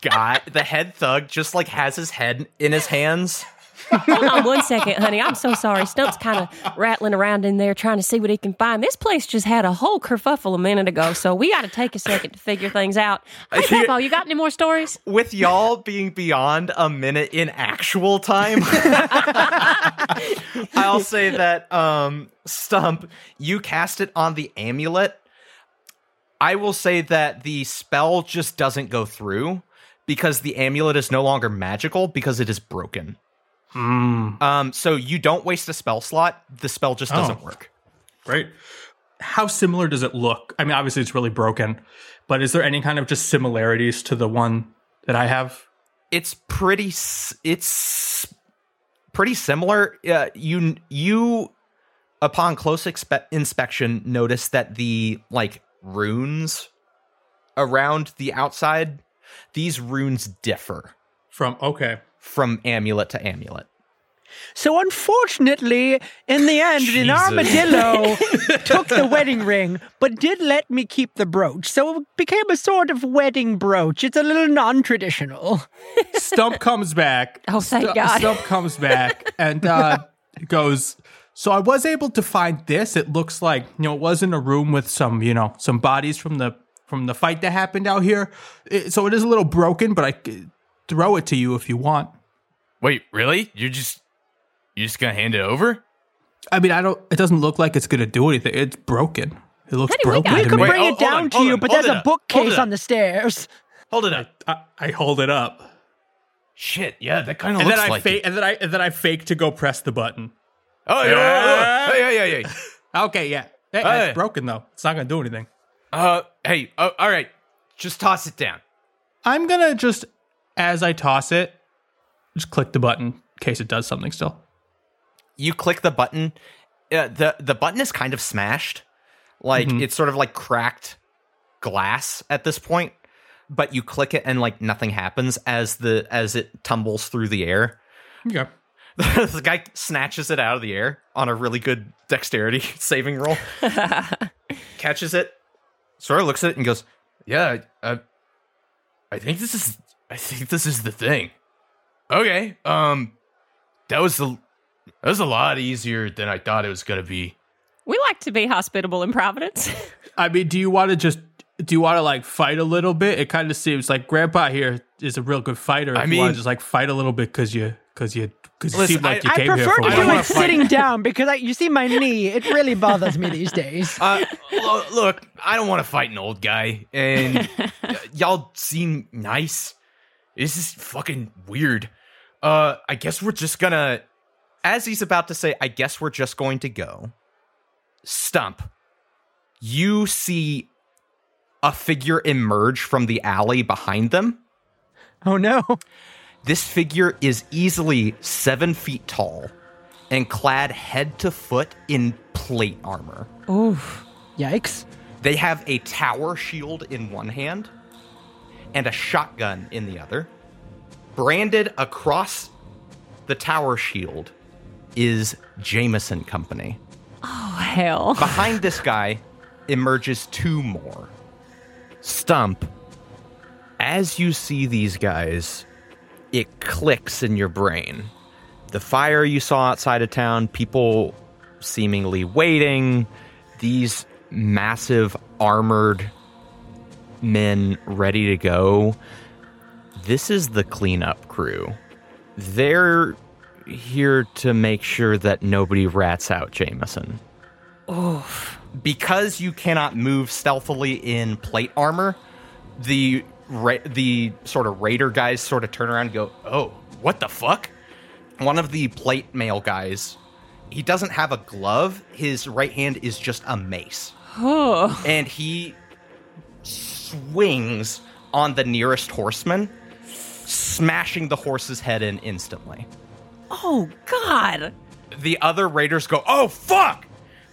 guy, the head thug, just like has his head in his hands, Hold on one second, honey. I'm so sorry. Stump's kind of rattling around in there trying to see what he can find. This place just had a whole kerfuffle a minute ago, so we got to take a second to figure things out. Hey, Papa, you got any more stories? With y'all being beyond a minute in actual time, I'll say that, um, Stump, you cast it on the amulet. I will say that the spell just doesn't go through because the amulet is no longer magical because it is broken. Mm. Um, so you don't waste a spell slot. The spell just doesn't oh. work. Great. How similar does it look? I mean, obviously it's really broken, but is there any kind of just similarities to the one that I have? It's pretty, it's pretty similar. Uh, you, you, upon close expe- inspection, notice that the, like, runes around the outside, these runes differ. From, okay. From amulet to amulet. So unfortunately, in the end, Jesus. An armadillo took the wedding ring, but did let me keep the brooch. So it became a sort of wedding brooch. It's a little non-traditional. Stump comes back. Oh, thank St- God. Stump comes back and uh, goes... So I was able to find this. It looks like, you know, it was in a room with some, you know, some bodies from the from the fight that happened out here. It, so it is a little broken, but I could throw it to you if you want. Wait, really? You're just you're just gonna hand it over? I mean, I don't. It doesn't look like it's gonna do anything. It's broken. It looks Teddy, broken. We, we could bring Wait, it down on, to you, on, but there's a bookcase on the stairs. Hold it up. I, I, I hold it up. Shit. Yeah, that kind of looks then I like. Fa- it. And then I and then I fake to go press the button. Oh, yeah. yeah. Hey, hey, hey, hey. Okay, yeah. Hey, hey. It's broken, though. It's not going to do anything. Uh, Hey, uh, all right. Just toss it down. I'm going to just, as I toss it, just click the button in case it does something still. You click the button. Uh, the, the button is kind of smashed. Like, mm-hmm. It's sort of like cracked glass at this point. But you click it and, like, nothing happens as the as it tumbles through the air. Yeah. The guy snatches it out of the air on a really good dexterity saving roll, catches it, sort of looks at it and goes, "Yeah, I, I think this is, I think this is the thing." Okay, um, that was the, that was a lot easier than I thought it was gonna be. We like to be hospitable in Providence. I mean, do you want to just, do you want to like fight a little bit? It kind of seems like Grandpa here is a real good fighter. If I mean, you want to just like fight a little bit because you. Because you, cause Listen, you seem like you I, came I here for a while. I prefer to do it sitting down because I, you see my knee. It really bothers me these days. Uh, lo- look, I don't want to fight an old guy. And y- y'all seem nice. This is fucking weird. Uh, I guess we're just going to... As he's about to say, I guess we're just going to go. Stump. You see a figure emerge from the alley behind them. Oh, no. This figure is easily seven feet tall and clad head to foot in plate armor. Oof. Yikes. They have a tower shield in one hand and a shotgun in the other. Branded across the tower shield is Jameson Company. Oh, hell. Behind this guy emerges two more. Stump, as you see these guys... It clicks in your brain. The fire you saw outside of town, people seemingly waiting, these massive armored men ready to go. This is the cleanup crew. They're here to make sure that nobody rats out Jameson. Oof. Because you cannot move stealthily in plate armor, the... Ra- the sort of raider guys sort of turn around and go, "Oh, what the fuck?" One of the plate mail guys, he doesn't have a glove. His right hand is just a mace. Oh. And he swings on the nearest horseman, smashing the horse's head in instantly. Oh, God. The other raiders go, "Oh, fuck!"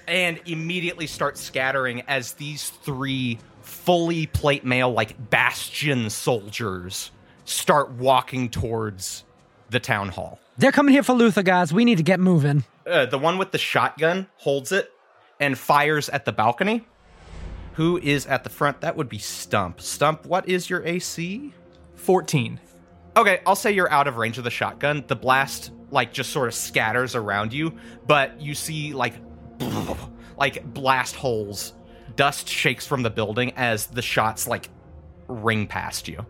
and immediately start scattering as these three fully plate mail, like, bastion soldiers start walking towards the town hall. They're coming here for Luther, guys. We need to get moving. Uh, the one with the shotgun holds it and fires at the balcony. Who is at the front? That would be Stump. Stump, what is your A C? fourteen. Okay, I'll say you're out of range of the shotgun. The blast, like, just sort of scatters around you, but you see, like, like, blast holes. Dust shakes from the building as the shots, like, ring past you.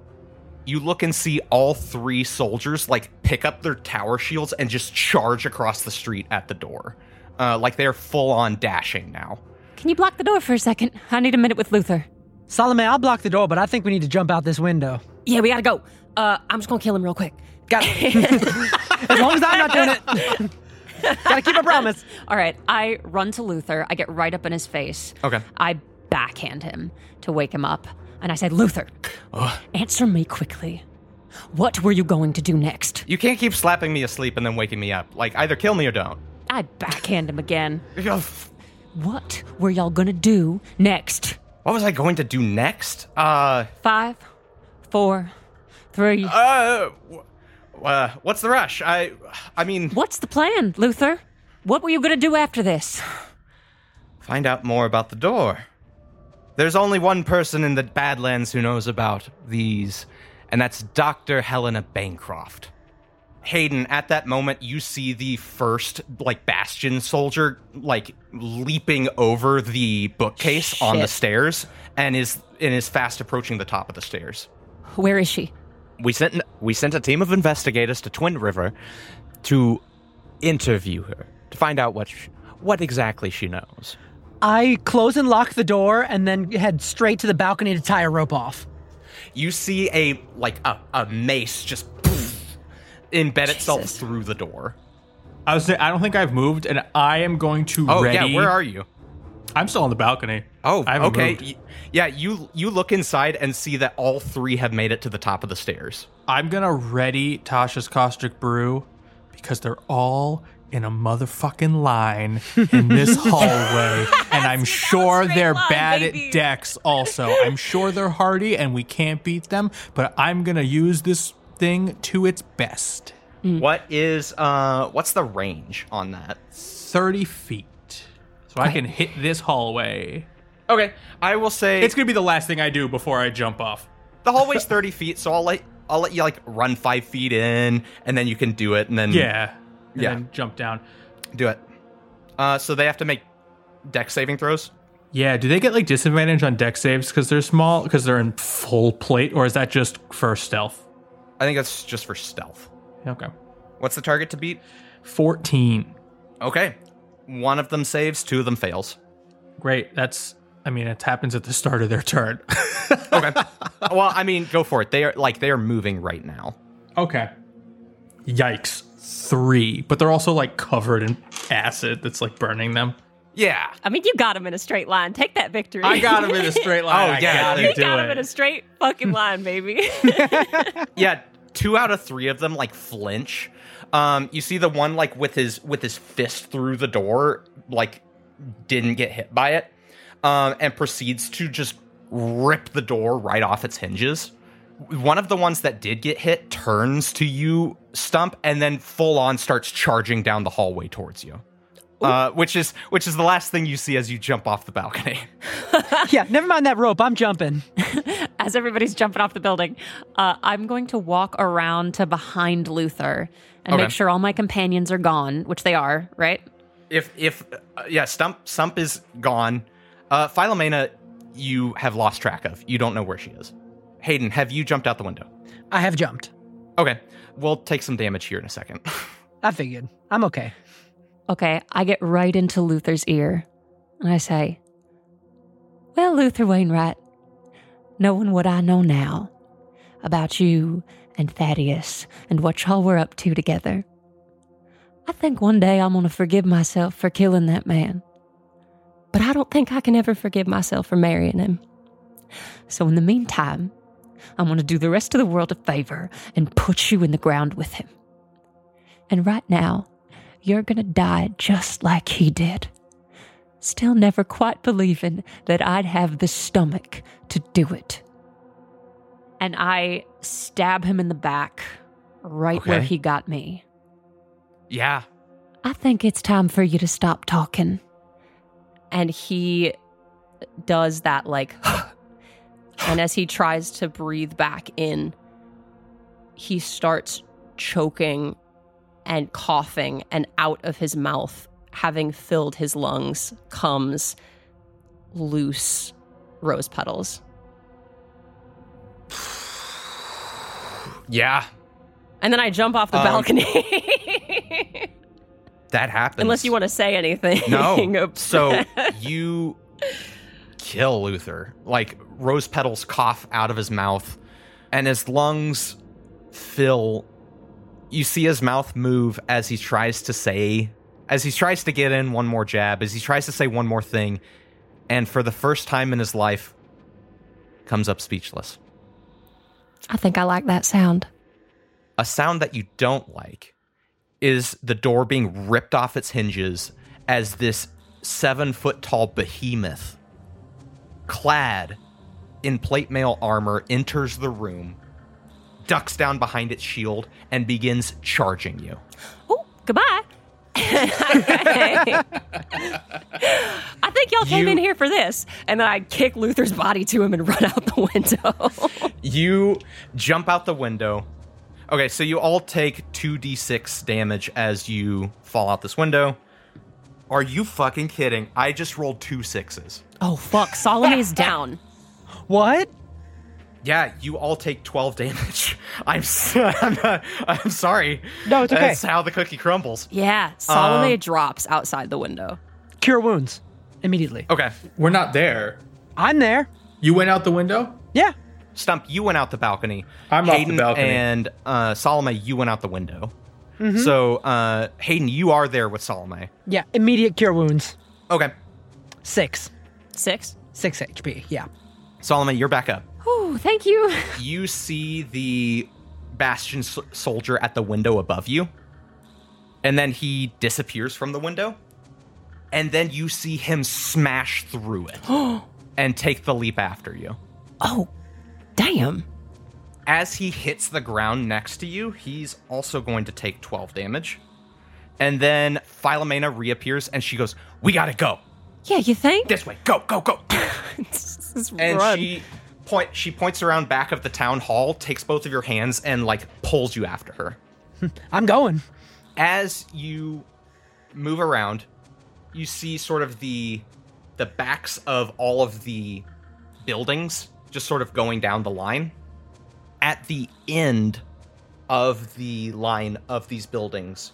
You look and see all three soldiers, like, pick up their tower shields and just charge across the street at the door. Uh, like, they're full-on dashing now. Can you block the door for a second? I need a minute with Luther. Salome, I'll block the door, but I think we need to jump out this window. Yeah, we gotta go. Uh, I'm just gonna kill him real quick. Got it. As long as I'm not doing it. Gotta keep a promise. All right, I run to Luther. I get right up in his face. Okay. I backhand him to wake him up. And I said, Luther, oh. Answer me quickly. What were you going to do next? You can't keep slapping me asleep and then waking me up. Like, either kill me or don't. I backhand him again. What were y'all gonna do next? What was I going to do next? Uh... Five, four, three... Uh... W- uh what's the rush? I... I mean... What's the plan, Luther? What were you gonna do after this? Find out more about the door. There's only one person in the Badlands who knows about these, and that's Doctor Helena Bancroft. Hayden, at that moment, you see the first, like, Bastion soldier, like, leaping over the bookcase Shit. on the stairs and is and is fast approaching the top of the stairs. Where is she? We sent an, we sent a team of investigators to Twin River to interview her, to find out what she, what exactly she knows. I close and lock the door and then head straight to the balcony to tie a rope off. You see a, like, a, a mace just... embed Jesus. itself through the door. I was saying, I don't think I've moved, and I am going to oh, ready... Oh, yeah, where are you? I'm still on the balcony. Oh, I okay. Moved. Yeah, you you look inside and see that all three have made it to the top of the stairs. I'm going to ready Tasha's Caustic Brew, because they're all in a motherfucking line in this hallway, and I'm sure they're line, bad baby. at decks also. I'm sure they're hardy, and we can't beat them, but I'm going to use this... thing to its best. Mm. What is uh what's the range on that? thirty feet. So right. I can hit this hallway. Okay, I will say it's gonna be the last thing I do before I jump off. The hallway's thirty feet, so I'll let I'll let you like run five feet in, and then you can do it, and then yeah, and yeah, then jump down, do it. Uh, so they have to make dex saving throws. Yeah, do they get like disadvantage on dex saves because they're small, because they're in full plate, or is that just for stealth? I think that's just for stealth. Okay. What's the target to beat? fourteen. Okay. One of them saves, two of them fails. Great. That's, I mean, it happens at the start of their turn. Okay. Well, I mean, go for it. They are, like, they are moving right now. Okay. Yikes. Three. But they're also, like, covered in acid that's, like, burning them. Yeah. I mean, you got him in a straight line. Take that victory. I got him in a straight line. Oh, I yeah. Gotta you do got it. him in a straight fucking line, baby. Yeah. Two out of three of them, like, flinch. Um, you see the one, like, with his with his fist through the door, like, didn't get hit by it, um, and proceeds to just rip the door right off its hinges. One of the ones that did get hit turns to you, Stump, and then full-on starts charging down the hallway towards you, uh, which is which is the last thing you see as you jump off the balcony. Yeah, never mind that rope. I'm jumping. As everybody's jumping off the building, uh, I'm going to walk around to behind Luther and okay. make sure all my companions are gone, which they are, right? If, if uh, yeah, Stump Stump is gone. Uh, Philomena, you have lost track of. You don't know where she is. Hayden, have you jumped out the window? I have jumped. Okay. We'll take some damage here in a second. I figured. I'm okay. Okay, I get right into Luther's ear, and I say, well, Luther Wainwright, knowing what I know now about you and Thaddeus and what y'all were up to together, I think one day I'm going to forgive myself for killing that man. But I don't think I can ever forgive myself for marrying him. So in the meantime, I'm going to do the rest of the world a favor and put you in the ground with him. And right now, you're going to die just like he did. Still never quite believing that I'd have the stomach to do it. And I stab him in the back, right okay. where he got me. Yeah. I think it's time for you to stop talking. And he does that, like, and as he tries to breathe back in, he starts choking and coughing, and out of his mouth, having filled his lungs, comes loose rose petals. Yeah. And then I jump off the um, balcony. That happens. Unless you want to say anything. No. So you kill Luther. Like, rose petals cough out of his mouth, and his lungs fill. You see his mouth move as he tries to say, as he tries to get in one more jab, as he tries to say one more thing, and for the first time in his life, comes up speechless. I think I like that sound. A sound that you don't like is the door being ripped off its hinges as this seven-foot-tall behemoth, clad in plate mail armor, enters the room, ducks down behind its shield, and begins charging you. Oh, goodbye. I think y'all came you, in here for this. And then I kick Luther's body to him and run out the window. You jump out the window. Okay, so you all take two d six damage as you fall out this window. Are you fucking kidding? I just rolled two sixes. Oh, fuck. Salome's down. What? Yeah, you all take twelve damage. I'm so, I'm, not, I'm sorry. No, it's okay. That's how the cookie crumbles. Yeah, Salome um, drops outside the window. Cure wounds immediately. Okay. We're not there. I'm there. You went out the window? Yeah. Stump, you went out the balcony. I'm Hayden off the balcony. And uh, Salome, you went out the window. Mm-hmm. So, uh, Hayden, you are there with Salome. Yeah, immediate cure wounds. Okay. Six. Six? Six H P, yeah. Salome, you're back up. Oh, thank you. You see the bastion s- soldier at the window above you, and then he disappears from the window, and then you see him smash through it and take the leap after you. Oh, damn. As he hits the ground next to you, he's also going to take twelve damage. And then Philomena reappears, and she goes, "We gotta go." Yeah, you think? This way. Go, go, go. This is and run. she... Point, she points around back of the town hall, takes both of your hands, and, like, pulls you after her. I'm going. As you move around, you see sort of the the backs of all of the buildings just sort of going down the line. At the end of the line of these buildings,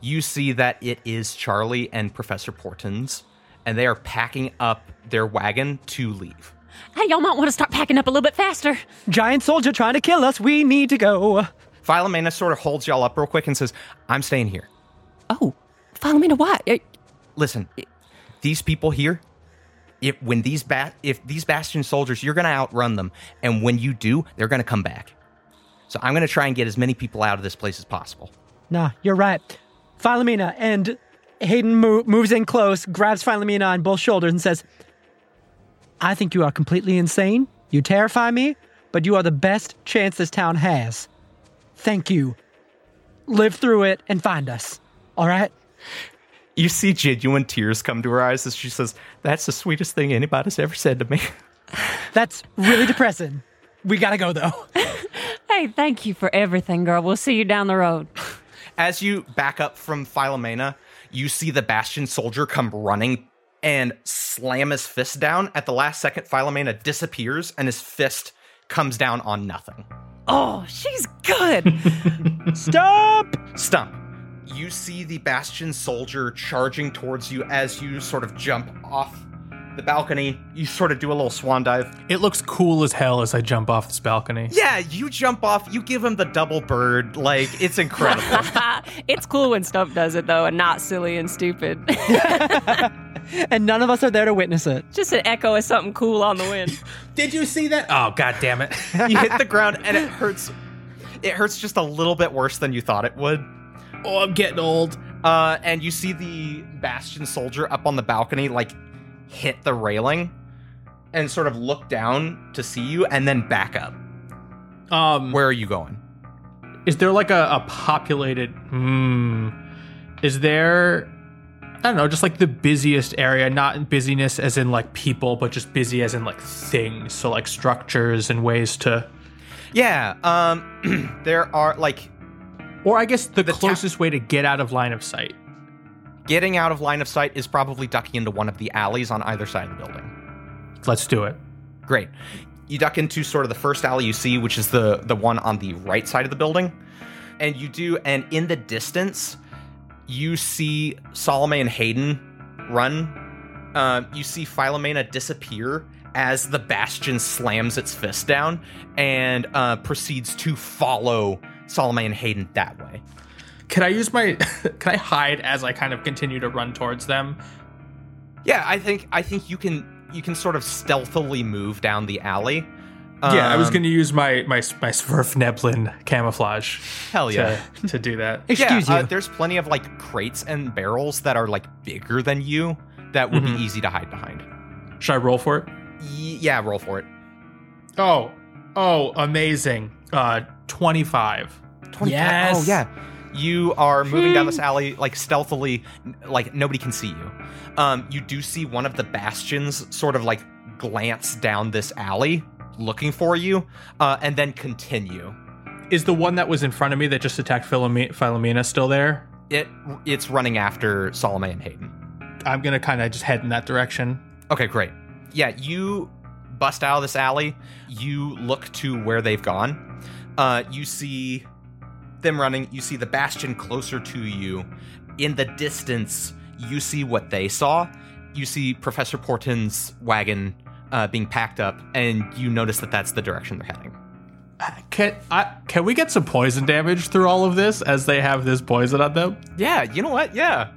you see that it is Charlie and Professor Portin's, and they are packing up their wagon to leave. Hey, y'all might want to start packing up a little bit faster. Giant soldier trying to kill us. We need to go. Philomena sort of holds y'all up real quick and says, "I'm staying here." Oh, Philomena, what? I- Listen, I- these people here, if when these ba- if these bastion soldiers, you're going to outrun them. And when you do, they're going to come back. So I'm going to try and get as many people out of this place as possible. Nah, you're right. Philomena, and Hayden mo- moves in close, grabs Philomena on both shoulders and says, "I think you are completely insane. You terrify me, but you are the best chance this town has. Thank you. Live through it and find us. All right?" You see genuine tears come to her eyes as she says, "That's the sweetest thing anybody's ever said to me." That's really depressing. We gotta go, though. Hey, thank you for everything, girl. We'll see you down the road. As you back up from Philomena, you see the Bastion soldier come running and slam his fist down. At the last second, Philomena disappears, and his fist comes down on nothing. Oh, she's good. Stump! Stump. You see the Bastion soldier charging towards you as you sort of jump off the balcony. You sort of do a little swan dive. It looks cool as hell as I jump off this balcony. Yeah, you jump off. You give him the double bird. Like, it's incredible. It's cool when Stump does it, though, and not silly and stupid. And none of us are there to witness it. Just an echo of something cool on the wind. Did you see that? Oh, God damn it. You hit the ground and it hurts. It hurts just a little bit worse than you thought it would. Oh, I'm getting old. Uh, and you see the Bastion soldier up on the balcony, like, hit the railing and sort of look down to see you and then back up. Um, Where are you going? Is there like a, a populated... Hmm. Is there... I don't know, just like the busiest area, not busyness as in like people, but just busy as in like things. So like structures and ways to Yeah, um, there are, like... Or I guess the, the closest ta- way to get out of line of sight. Getting out of line of sight is probably ducking into one of the alleys on either side of the building. Let's do it. Great. You duck into sort of the first alley you see, which is the, the one on the right side of the building. And you do, and in the distance, you see Salome and Hayden run. Um, you see Philomena disappear as the bastion slams its fist down and uh, proceeds to follow Salome and Hayden that way. Can I use my... Can I hide as I kind of continue to run towards them? Yeah, I think I think you can you can sort of stealthily move down the alley. Um, yeah, I was going to use my my, my Swerf Neblin camouflage. Hell yeah. To, to do that. Excuse yeah, you. Uh, there's plenty of, like, crates and barrels that are, like, bigger than you that would mm-hmm. be easy to hide behind. Should I roll for it? Y- yeah, roll for it. Oh. Oh, amazing. Uh, twenty-five. twenty-five. Yes. Oh, yeah. You are moving down this alley, like, stealthily, like, nobody can see you. Um, you do see one of the bastions sort of, like, glance down this alley, looking for you, uh, and then continue. Is the one that was in front of me that just attacked Philome- Philomena still there? It It's running after Salome and Hayden. I'm going to kind of just head in that direction. Okay, great. Yeah, you bust out of this alley. You look to where they've gone. Uh, you see... them running, you see the bastion closer to you. In the distance, you see what they saw. You see Professor Portin's wagon uh, being packed up, and you notice that that's the direction they're heading. Can I, can we get some poison damage through all of this as they have this poison on them? Yeah, you know what? Yeah.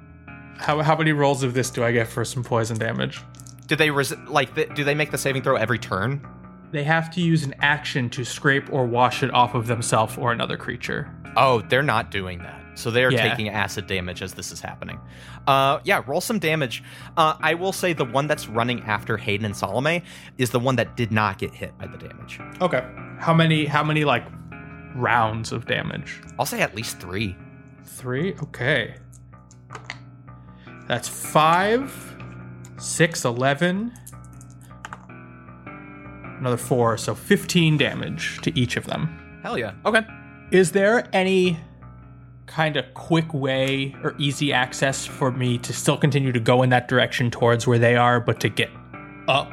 How how many rolls of this do I get for some poison damage? Do they res- like the, do they make the saving throw every turn? They have to use an action to scrape or wash it off of themselves or another creature. Oh, they're not doing that. So they're yeah. taking acid damage as this is happening. Uh, yeah, roll some damage. Uh, I will say the one that's running after Hayden and Salome is the one that did not get hit by the damage. Okay. How many, how many like, rounds of damage? I'll say at least three. Three? Okay. That's five, six, eleven... Another four, so fifteen damage to each of them. Hell yeah. Okay. Is there any kind of quick way or easy access for me to still continue to go in that direction towards where they are, but to get up?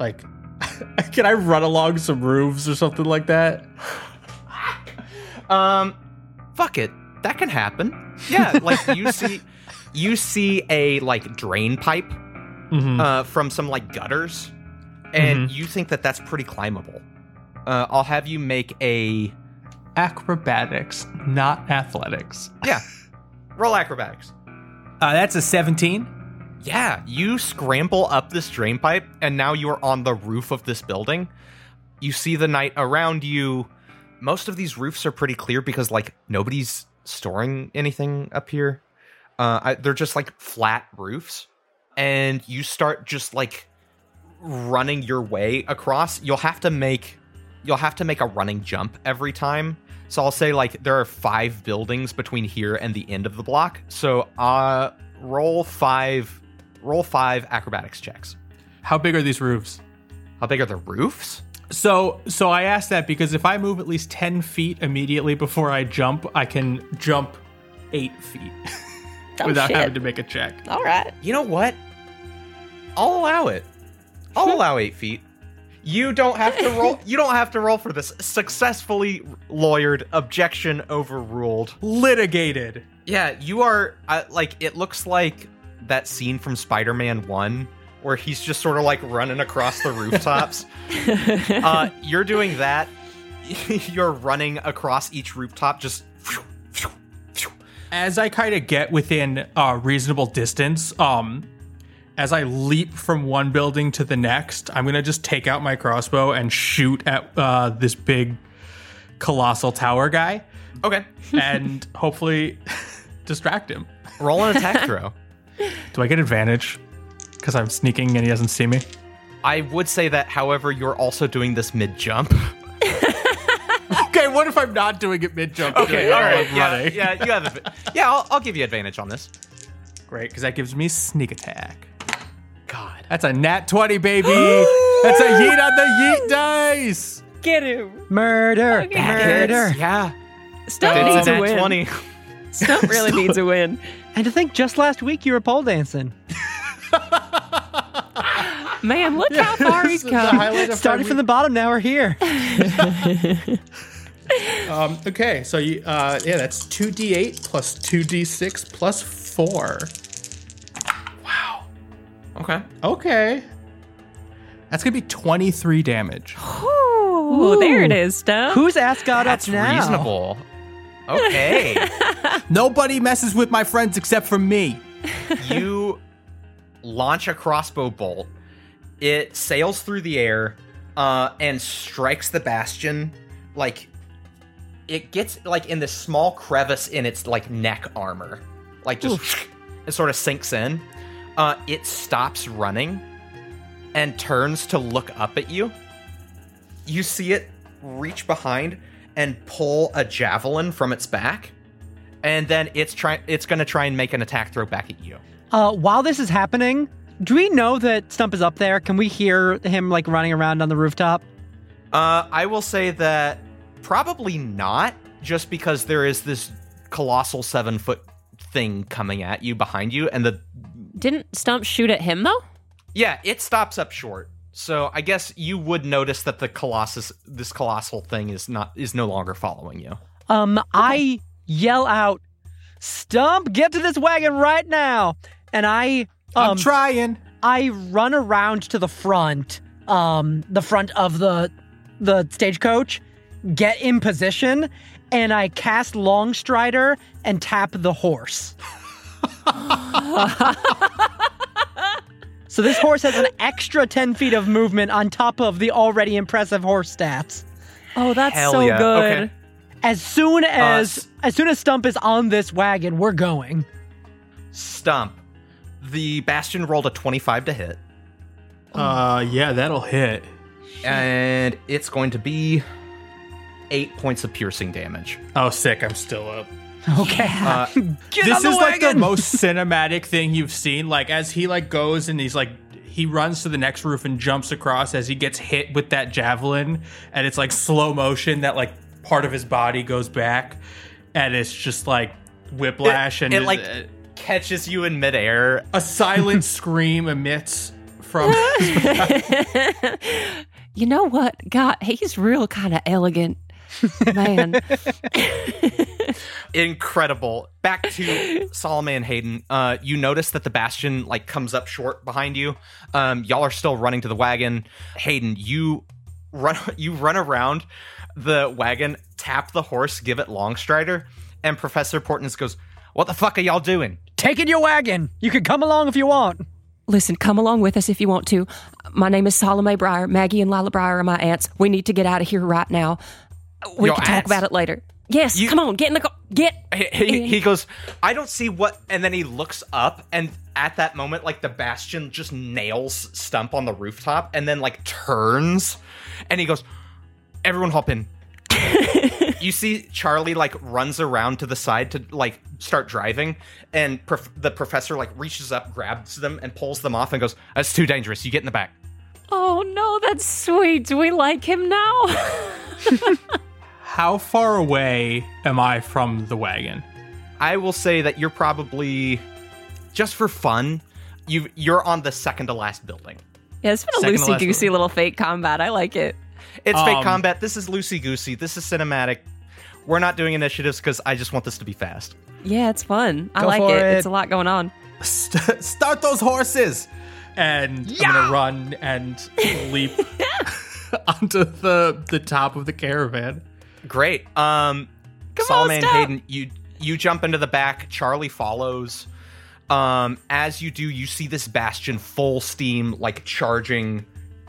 Like, can I run along some roofs or something like that? um, fuck it. That can happen. Yeah, like you see, you see a like drain pipe mm-hmm. uh, from some like gutters. And mm-hmm. you think that that's pretty climbable. Uh, I'll have you make a... Acrobatics, not athletics. Yeah. Roll acrobatics. Uh, that's a seventeen. Yeah. You scramble up this drain pipe, and now you are on the roof of this building. You see the night around you. Most of these roofs are pretty clear because, like, nobody's storing anything up here. Uh, I, they're just, like, flat roofs. And you start just, like... running your way across. You'll have to make you'll have to make a running jump every time. So I'll say like there are five buildings between here and the end of the block. So uh roll five roll five acrobatics checks. How big are these roofs? How big are the roofs? So so I asked that because if I move at least ten feet immediately before I jump, I can jump eight feet oh, without shit. having to make a check. All right. You know what? I'll allow it. I'll allow eight feet. You don't have to roll. You don't have to roll for this. Successfully lawyered, objection overruled, litigated. Yeah, you are uh, like it looks like that scene from Spider-Man one where he's just sort of like running across the rooftops. uh, you're doing that. You're running across each rooftop, just. As I kind of get within a uh, reasonable distance, um. As I leap from one building to the next, I'm going to just take out my crossbow and shoot at uh, this big colossal tower guy. Okay. And hopefully distract him. Roll an attack throw. Do I get advantage? Because I'm sneaking and he doesn't see me? I would say that, however, you're also doing this mid-jump. Okay, what if I'm not doing it mid-jump? Okay, all right. Yeah, yeah, you have a, yeah I'll, I'll give you advantage on this. Great, because that gives me sneak attack. God. That's a nat twenty, baby. That's a yeet on the yeet dice. Get him. Murder. Okay. Murder. Is, yeah. Stump oh, needs a win. twenty. Stump really Stump. needs a win. And to think just last week you were pole dancing. Man, look how far he's come. Starting from the bottom, now we're here. um, okay, so you, uh, yeah, that's two d eight plus two d six plus four. Wow. Okay. Okay. That's going to be twenty-three damage. Ooh, there it is, Stump. Who's ass got up now? That's reasonable. Okay. Nobody messes with my friends except for me. You launch a crossbow bolt. It sails through the air uh, and strikes the bastion. Like, it gets, like, in this small crevice in its, like, neck armor. Like, just, oof. It sort of sinks in. Uh, it stops running and turns to look up at you. You see it reach behind and pull a javelin from its back. And then it's try- it's going to try and make an attack throw back at you. Uh, while this is happening, do we know that Stump is up there? Can we hear him, like, running around on the rooftop? Uh, I will say that probably not, just because there is this colossal seven-foot thing coming at you behind you, and the... Didn't Stump shoot at him, though? Yeah, it stops up short. So I guess you would notice that the colossus, this colossal thing is not is no longer following you. Um, okay. I yell out, Stump, get to this wagon right now! And I... Um, I'm trying. I run around to the front, um, the front of the the stagecoach, get in position, and I cast Longstrider and tap the horse. So this horse has an extra ten feet of movement on top of the already impressive horse stats. Oh, that's Hell so yeah. good. Okay. As soon as Us. as soon as Stump is on this wagon, we're going. Stump. The Bastion rolled a twenty-five to hit. Uh, yeah, that'll hit. And it's going to be eight points of piercing damage. Oh, sick. I'm still up. Okay. Uh, Get this on the is wagon! Like the most cinematic thing you've seen. Like, as he like goes and he's like, he runs to the next roof and jumps across as he gets hit with that javelin. And it's like slow motion that like part of his body goes back. And it's just like whiplash. It, and it like... Uh, catches you in midair. A silent scream emits from... You know what? God, he's real kind of elegant. Man. Incredible. Back to Salome and Hayden. Uh, you notice that the Bastion like comes up short behind you. Um, y'all are still running to the wagon. Hayden, you run, you run around the wagon, tap the horse, give it Longstrider, and Professor Portin goes, "What the fuck are y'all doing? Taking your wagon. You can come along if you want." Listen, come along with us if you want to. My name is Salome Briar. Maggie and Lila Briar are my aunts. We need to get out of here right now. We your can aunts? talk about it later. Yes, you, come on, get in the car. Get. He, he, he goes, I don't see what... And then he looks up, and at that moment, like, the Bastion just nails Stump on the rooftop, and then, like, turns, and he goes, "Everyone hop in." You see Charlie, like, runs around to the side to, like, start driving, and prof- the professor, like, reaches up, grabs them, and pulls them off and goes, "That's too dangerous. You get in the back." Oh, no, that's sweet. We like him now. How far away am I from the wagon? I will say that you're probably, just for fun, you've, you're on the second to last building. Yeah, it's been a loosey-goosey little fake combat. I like it. It's um, fake combat. This is loosey-goosey. This is cinematic. We're not doing initiatives because I just want this to be fast. Yeah, it's fun. I Go like it. it. It's a lot going on. St- start those horses! And yeah! I'm going to run and leap onto the, the top of the caravan. Great. Um, Come Salome on, stop. and Hayden, you, you jump into the back. Charlie follows. Um, as you do, you see this Bastion full steam, like, charging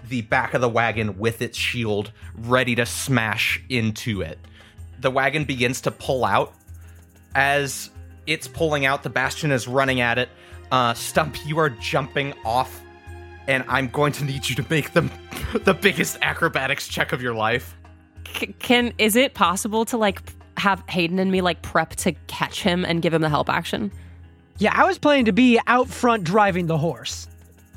the back of the wagon with its shield, ready to smash into it. The wagon begins to pull out. As it's pulling out, the Bastion is running at it. Uh, Stump, you are jumping off, and I'm going to need you to make the, the biggest acrobatics check of your life. C- can is it possible to, like, have Hayden and me, like, prep to catch him and give him the help action? Yeah, I was planning to be out front driving the horse.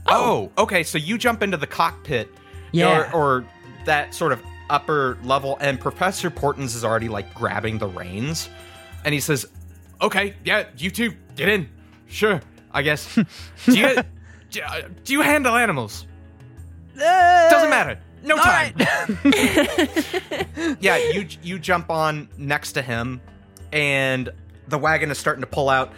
Oh, okay, so you jump into the cockpit, yeah. or, or that sort of upper level, and Professor Portins is already like grabbing the reins, and he says, "Okay, yeah, you two get in. Sure, I guess. Do you do you handle animals? Uh, Doesn't matter. No time. Right." Yeah, you you jump on next to him, and the wagon is starting to pull out.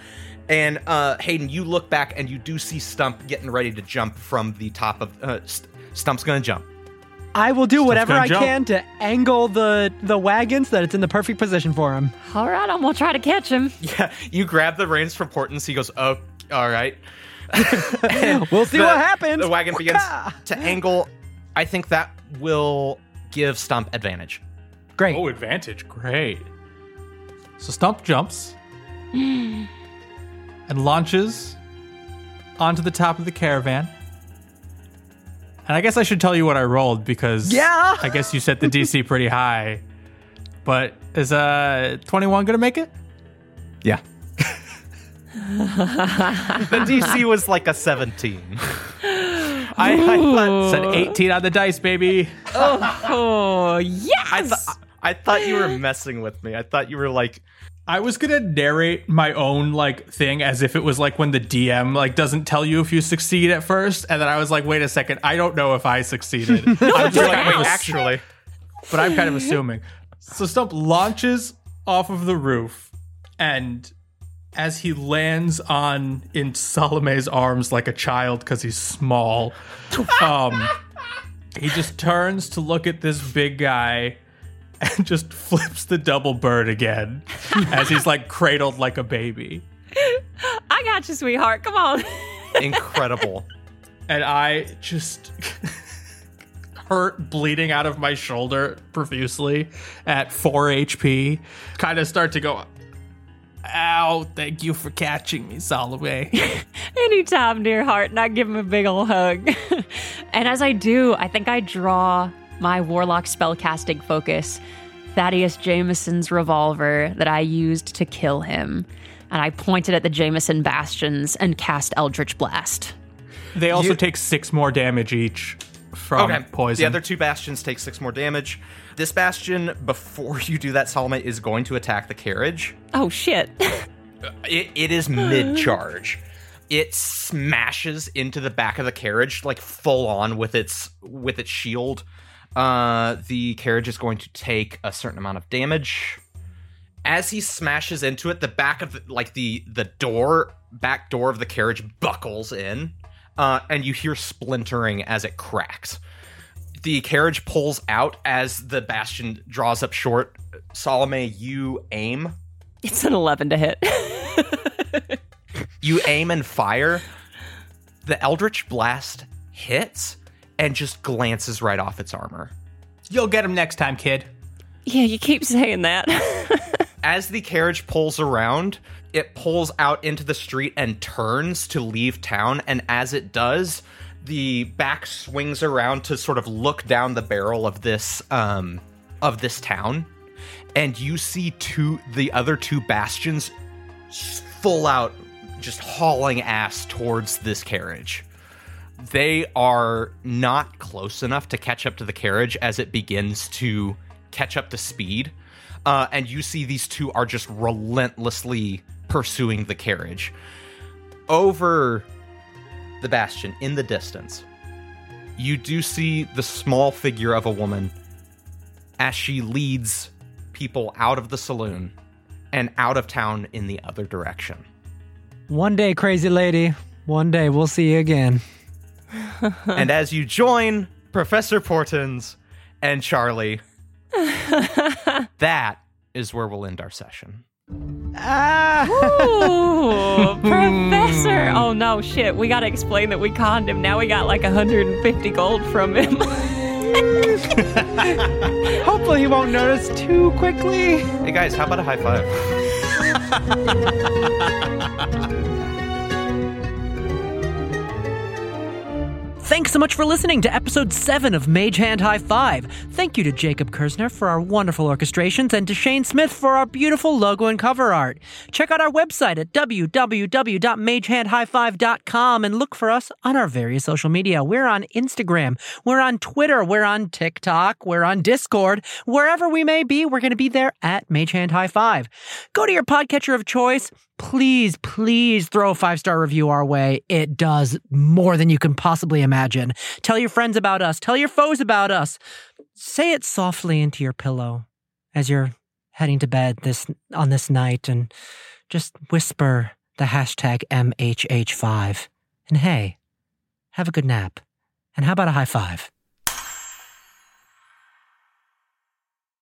And uh, Hayden, you look back and you do see Stump getting ready to jump from the top of. Uh, St- Stump's gonna jump. I will do Stump's whatever I jump. can to angle the the wagon so that it's in the perfect position for him. All right, I'm gonna try to catch him. Yeah, you grab the reins from Portin. He goes, "Oh, all right." We'll see the, what happens. The wagon begins to angle. I think that will give Stump advantage. Great. Oh, advantage! Great. So Stump jumps. And launches onto the top of the caravan. And I guess I should tell you what I rolled because yeah. I guess you set the D C pretty high. But is uh, twenty-one going to make it? Yeah. The D C was like a seventeen. I, I said eighteen on the dice, baby. Oh, oh yes! I, th- I thought you were messing with me. I thought you were like... I was going to narrate my own, like, thing as if it was, like, when the D M, like, doesn't tell you if you succeed at first. And then I was like, wait a second, I don't know if I succeeded. no, I'm just like, wait, ass- actually. But I'm kind of assuming. So Stump launches off of the roof. And as he lands on in Salome's arms like a child because he's small, um, he just turns to look at this big guy. And just flips the double bird again as he's, like, cradled like a baby. I got you, sweetheart. Come on. Incredible. And I just hurt, bleeding out of my shoulder profusely at four H P. Kind of start to go, ow, thank you for catching me, Salome. Anytime, dear heart. And I give him a big old hug. And as I do, I think I draw... my warlock spellcasting focus, Thaddeus Jameson's revolver that I used to kill him. And I pointed at the Jameson bastions and cast Eldritch Blast. They also you, take six more damage each from okay. poison. The other two bastions take six more damage. This bastion, before you do that, Salome, is going to attack the carriage. Oh, shit. it, it is mid-charge. It smashes into the back of the carriage, like full on with its with its shield. Uh, the carriage is going to take a certain amount of damage. As he smashes into it, the back of the, like the the door, back door of the carriage buckles in, uh, and you hear splintering as it cracks. The carriage pulls out as the bastion draws up short. Salome, you aim. It's an eleven to hit. You aim and fire. The Eldritch Blast hits. And just glances right off its armor. You'll get him next time, kid. Yeah, you keep saying that. As the carriage pulls around, it pulls out into the street and turns to leave town. And as it does, the back swings around to sort of look down the barrel of this um, of this town. And you see two the other two bastions full out, just hauling ass towards this carriage. They are not close enough to catch up to the carriage as it begins to catch up to speed. Uh, and you see these two are just relentlessly pursuing the carriage. Over the bastion, in the distance, you do see the small figure of a woman as she leads people out of the saloon and out of town in the other direction. One day, crazy lady. One day, we'll see you again. And as you join Professor Portins and Charlie, that is where we'll end our session. Ah. Ooh, Professor! Oh no, shit, we gotta explain that we conned him. Now we got like one hundred fifty gold from him. Hopefully he won't notice too quickly. Hey guys, how about a high five? Thanks so much for listening to episode seven of Mage Hand High Five. Thank you to Jacob Kerzner for our wonderful orchestrations and to Shane Smith for our beautiful logo and cover art. Check out our website at w w w dot mage hand high five dot com and look for us on our various social media. We're on Instagram, we're on Twitter, we're on TikTok, we're on Discord. Wherever we may be, we're going to be there at Mage Hand High Five. Go to your podcatcher of choice. Please, please throw a five-star review our way. It does more than you can possibly imagine. Tell your friends about us. Tell your foes about us. Say it softly into your pillow as you're heading to bed this on this night, and just whisper the hashtag M H H five. And hey, have a good nap. And how about a high five?